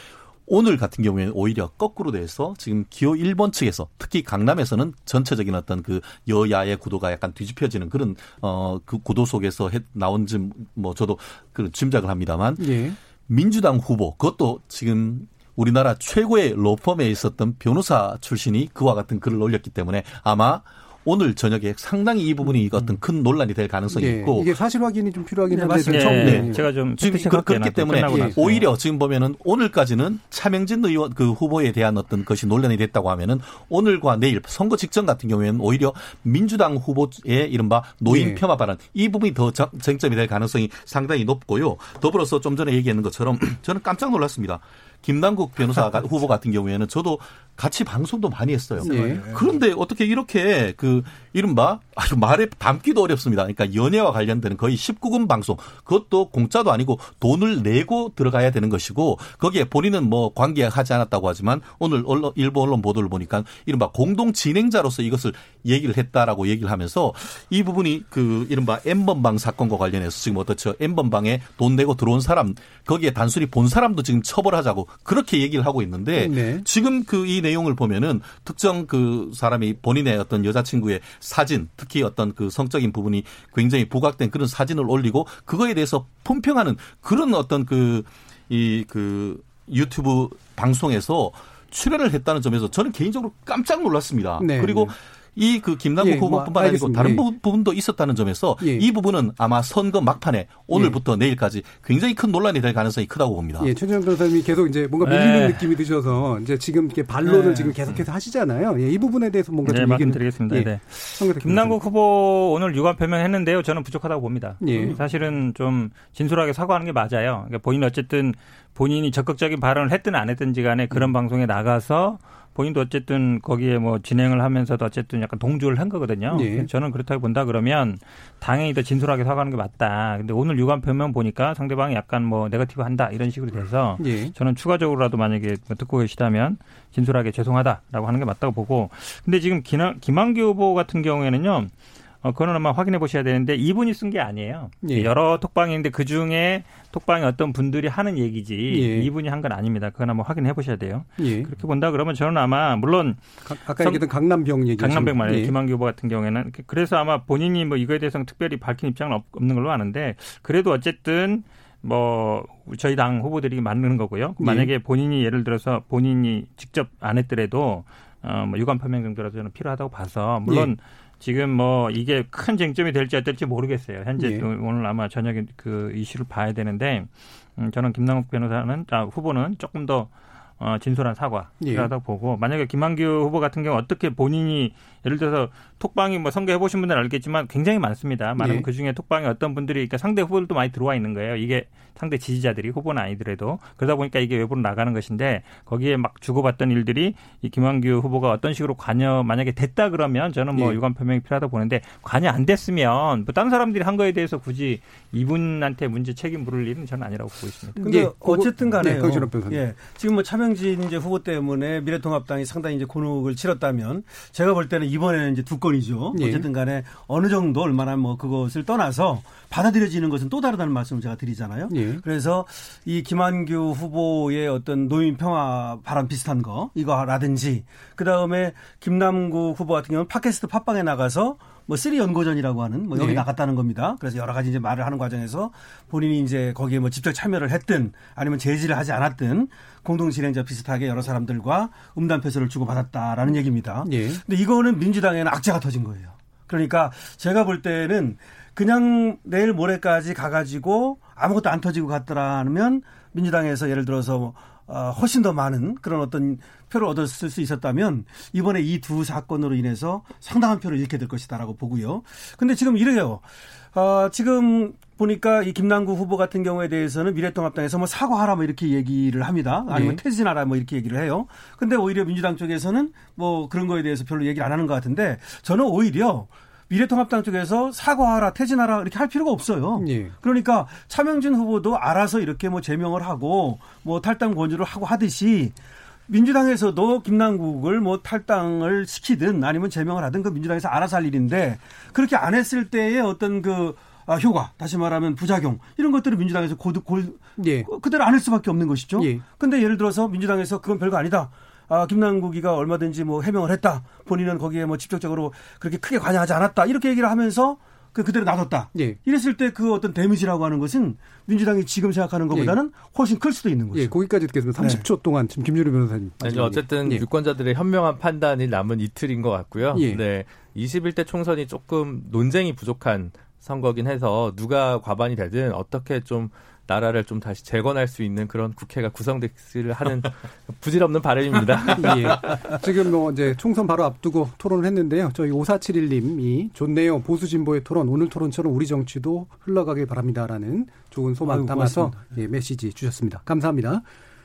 오늘 같은 경우에는 오히려 거꾸로 돼서 지금 기호 일 번 측에서 특히 강남에서는 전체적인 어떤 그 여야의 구도가 약간 뒤집혀지는 그런 어 그 구도 속에서 해, 나온 점 뭐 저도 그 짐작을 합니다만 예. 민주당 후보 그것도 지금 우리나라 최고의 로펌에 있었던 변호사 출신이 그와 같은 글을 올렸기 때문에 아마 오늘 저녁에 상당히 이 부분이 어떤 큰 논란이 될 가능성이 네. 있고 이게 사실 확인이 좀 필요하긴 한데 맞습니다. 네. 네. 네. 제가 좀 지금 그렇기 때문에 예. 오히려 지금 보면은 오늘까지는 차명진 의원 그 후보에 대한 어떤 것이 논란이 됐다고 하면은 오늘과 내일 선거 직전 같은 경우에는 오히려 민주당 후보의 이른바 노인 예. 폄하 발언 이 부분이 더 쟁점이 될 가능성이 상당히 높고요. 더불어서 좀 전에 얘기했는 것처럼 저는 깜짝 놀랐습니다. 김남국 변호사 후보 같은 경우에는 저도 같이 방송도 많이 했어요. 네. 그런데 어떻게 이렇게 그 이른바 아주 말에 담기도 어렵습니다. 그러니까 연예와 관련되는 거의 십구 금 방송 그것도 공짜도 아니고 돈을 내고 들어가야 되는 것이고 거기에 본인은 뭐 관계하지 않았다고 하지만 오늘 언론, 일본 언론 보도를 보니까 이른바 공동 진행자로서 이것을 얘기를 했다라고 얘기를 하면서 이 부분이 그 이른바 엠번방 사건과 관련해서 지금 어떻죠? 엠번방에 돈 내고 들어온 사람 거기에 단순히 본 사람도 지금 처벌하자고 그렇게 얘기를 하고 있는데 네. 지금 그 이 내용을 보면은 특정 그 사람이 본인의 어떤 여자친구의 사진 특히 어떤 그 성적인 부분이 굉장히 부각된 그런 사진을 올리고 그거에 대해서 품평하는 그런 어떤 그 이 그 유튜브 방송에서 출연을 했다는 점에서 저는 개인적으로 깜짝 놀랐습니다. 네, 그리고 네. 이 그 김남국 예, 후보뿐만 뭐, 아니고 다른 예. 부분도 있었다는 점에서 예. 이 부분은 아마 선거 막판에 오늘부터 예. 내일까지 굉장히 큰 논란이 될 가능성이 크다고 봅니다. 예, 최진영 변호사님이 계속 이제 뭔가 밀리는 예. 느낌이 드셔서 이제 지금 이렇게 반론을 예. 지금 계속해서 하시잖아요. 예, 이 부분에 대해서 뭔가 좀 네, 얘기를 드리겠습니다. 예. 네. 김남국 후보 오늘 유감 표명했는데요. 저는 부족하다고 봅니다. 예. 사실은 좀 진솔하게 사과하는 게 맞아요. 그러니까 본인 어쨌든 본인이 적극적인 발언을 했든 안 했든지 간에 그런 방송에 나가서 본인도 어쨌든 거기에 뭐 진행을 하면서도 어쨌든 약간 동조를 한 거거든요. 예. 저는 그렇다고 본다 그러면 당연히 더 진솔하게 사과하는 게 맞다. 근데 오늘 유감 표명 보니까 상대방이 약간 뭐 네거티브 한다 이런 식으로 돼서 예. 저는 추가적으로라도 만약에 듣고 계시다면 진솔하게 죄송하다라고 하는 게 맞다고 보고. 근데 지금 김한규 후보 같은 경우에는요. 어, 그거는 아마 확인해 보셔야 되는데 이분이 쓴 게 아니에요. 예. 여러 톡방인데 그중에 톡방에 어떤 분들이 하는 얘기지 예. 이분이 한 건 아닙니다. 그건 한번 확인해 보셔야 돼요. 예. 그렇게 본다 그러면 저는 아마 물론 가, 아까 얘기했던 강남병 얘기 강남병 말이에요. 예. 김한규 후보 같은 경우에는 그래서 아마 본인이 뭐 이거에 대해서는 특별히 밝힌 입장은 없는 걸로 아는데 그래도 어쨌든 뭐 저희 당 후보들이 만드는 거고요. 예. 만약에 본인이 예를 들어서 본인이 직접 안 했더라도 어, 뭐 유감 표명 정도라도 저는 필요하다고 봐서 물론 예. 지금 뭐 이게 큰 쟁점이 될지 안 될지 모르겠어요. 현재 예. 오늘 아마 저녁에 그 이슈를 봐야 되는데 음 저는 김남국 변호사는 아, 후보는 조금 더 어, 진솔한 사과라고 예. 보고 만약에 김한규 후보 같은 경우 어떻게 본인이 예를 들어서 톡방이 뭐 선거해 보신 분들은 알겠지만 굉장히 많습니다. 많은 예. 그 중에 톡방에 어떤 분들이 그러니까 상대 후보들도 많이 들어와 있는 거예요. 이게 상대 지지자들이 후보는 아니더라도 그러다 보니까 이게 외부로 나가는 것인데 거기에 막 주고받던 일들이 이 김한규 후보가 어떤 식으로 관여 만약에 됐다 그러면 저는 뭐 예. 유감 표명이 필요하다 보는데 관여 안 됐으면 뭐 다른 사람들이 한 거에 대해서 굳이 이분한테 문제 책임 물을 일은 저는 아니라고 보고 있습니다. 근데 예. 어쨌든 간에 예. 예. 지금 뭐 차명 이제 후보 때문에 미래통합당이 상당히 이제 곤혹을 치렀다면 제가 볼 때는 이번에는 이제 두 건이죠. 예. 어쨌든 간에 어느 정도 얼마나 뭐 그것을 떠나서 받아들여지는 것은 또 다르다는 말씀을 제가 드리잖아요. 예. 그래서 이 김한규 후보의 어떤 노인 평화 발언 비슷한 거 이거라든지 그다음에 김남국 후보 같은 경우는 팟캐스트 팟빵에 나가서 뭐 쓰리 연고전이라고 하는 뭐 여기 네. 나갔다는 겁니다. 그래서 여러 가지 이제 말을 하는 과정에서 본인이 이제 거기에 뭐 직접 참여를 했든 아니면 제지를 하지 않았든 공동 진행자 비슷하게 여러 사람들과 음담 패소를 주고 받았다라는 얘기입니다. 네. 근데 이거는 민주당에는 악재가 터진 거예요. 그러니까 제가 볼 때는 그냥 내일 모레까지 가가지고 아무것도 안 터지고 갔더라면 민주당에서 예를 들어서 어, 훨씬 더 많은 그런 어떤 표를 얻었을 수 있었다면 이번에 이 두 사건으로 인해서 상당한 표를 잃게 될 것이다라고 보고요. 그런데 지금 이래요. 어, 지금 보니까 이 김남국 후보 같은 경우에 대해서는 미래통합당에서 뭐 사과하라 뭐 이렇게 얘기를 합니다. 아니면 네. 퇴진하라 뭐 이렇게 얘기를 해요. 그런데 오히려 민주당 쪽에서는 뭐 그런 거에 대해서 별로 얘기를 안 하는 것 같은데 저는 오히려 미래통합당 쪽에서 사과하라, 퇴진하라 이렇게 할 필요가 없어요. 예. 그러니까 차명진 후보도 알아서 이렇게 뭐 제명을 하고 뭐 탈당 권유를 하고 하듯이 민주당에서도 김남국을 뭐 탈당을 시키든 아니면 제명을 하든 그 민주당에서 알아서 할 일인데 그렇게 안 했을 때의 어떤 그 아, 효과, 다시 말하면 부작용 이런 것들을 민주당에서 고득 골 예. 그대로 안 할 수밖에 없는 것이죠. 예. 근데 예를 들어서 민주당에서 그건 별거 아니다. 아, 김남국이가 얼마든지 뭐 해명을 했다. 본인은 거기에 뭐 직접적으로 그렇게 크게 관여하지 않았다. 이렇게 얘기를 하면서 그 그대로 놔뒀다. 예. 이랬을 때 그 어떤 데미지라고 하는 것은 민주당이 지금 생각하는 것보다는 예. 훨씬 클 수도 있는 거죠. 예, 거기까지 듣겠습니다. 삼십 초 네. 동안 지금 김준우 변호사님. 네, 어쨌든 예. 유권자들의 현명한 판단이 남은 이틀인 것 같고요. 예. 네, 이십일 대 총선이 조금 논쟁이 부족한 선거긴 해서 누가 과반이 되든 어떻게 좀 나라를 좀 다시 재건할 수 있는 그런 국회가 구성되기를 하는 부질없는 바람입니다. 예. 지금 뭐 이제 총선 바로 앞두고 토론을 했는데요. 저희 오사칠일 님이 좋네요. 보수 진보의 토론, 오늘 토론처럼 우리 정치도 흘러가길 바랍니다라는 좋은 소망 담아서 예, 메시지 주셨습니다. 감사합니다.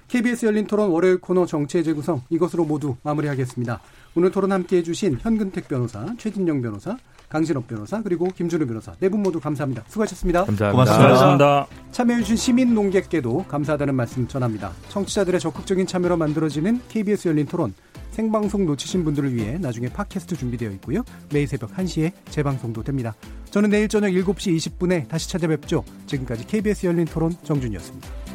케이비에스 열린 토론 월요일 코너 정치의 재구성 이것으로 모두 마무리하겠습니다. 오늘 토론 함께해 주신 현근택 변호사, 최진영 변호사, 강신업 변호사 그리고 김준우 변호사 네 분 모두 감사합니다. 수고하셨습니다. 감사합니다. 고맙습니다. 고맙습니다. 참여해 주신 시민 논객께도 감사하다는 말씀 전합니다. 청취자들의 적극적인 참여로 만들어지는 케이비에스 열린 토론 생방송 놓치신 분들을 위해 나중에 팟캐스트 준비되어 있고요. 매일 새벽 한 시에 재방송도 됩니다. 저는 내일 저녁 일곱 시 이십 분에 다시 찾아뵙죠. 지금까지 케이비에스 열린 토론 정준이었습니다.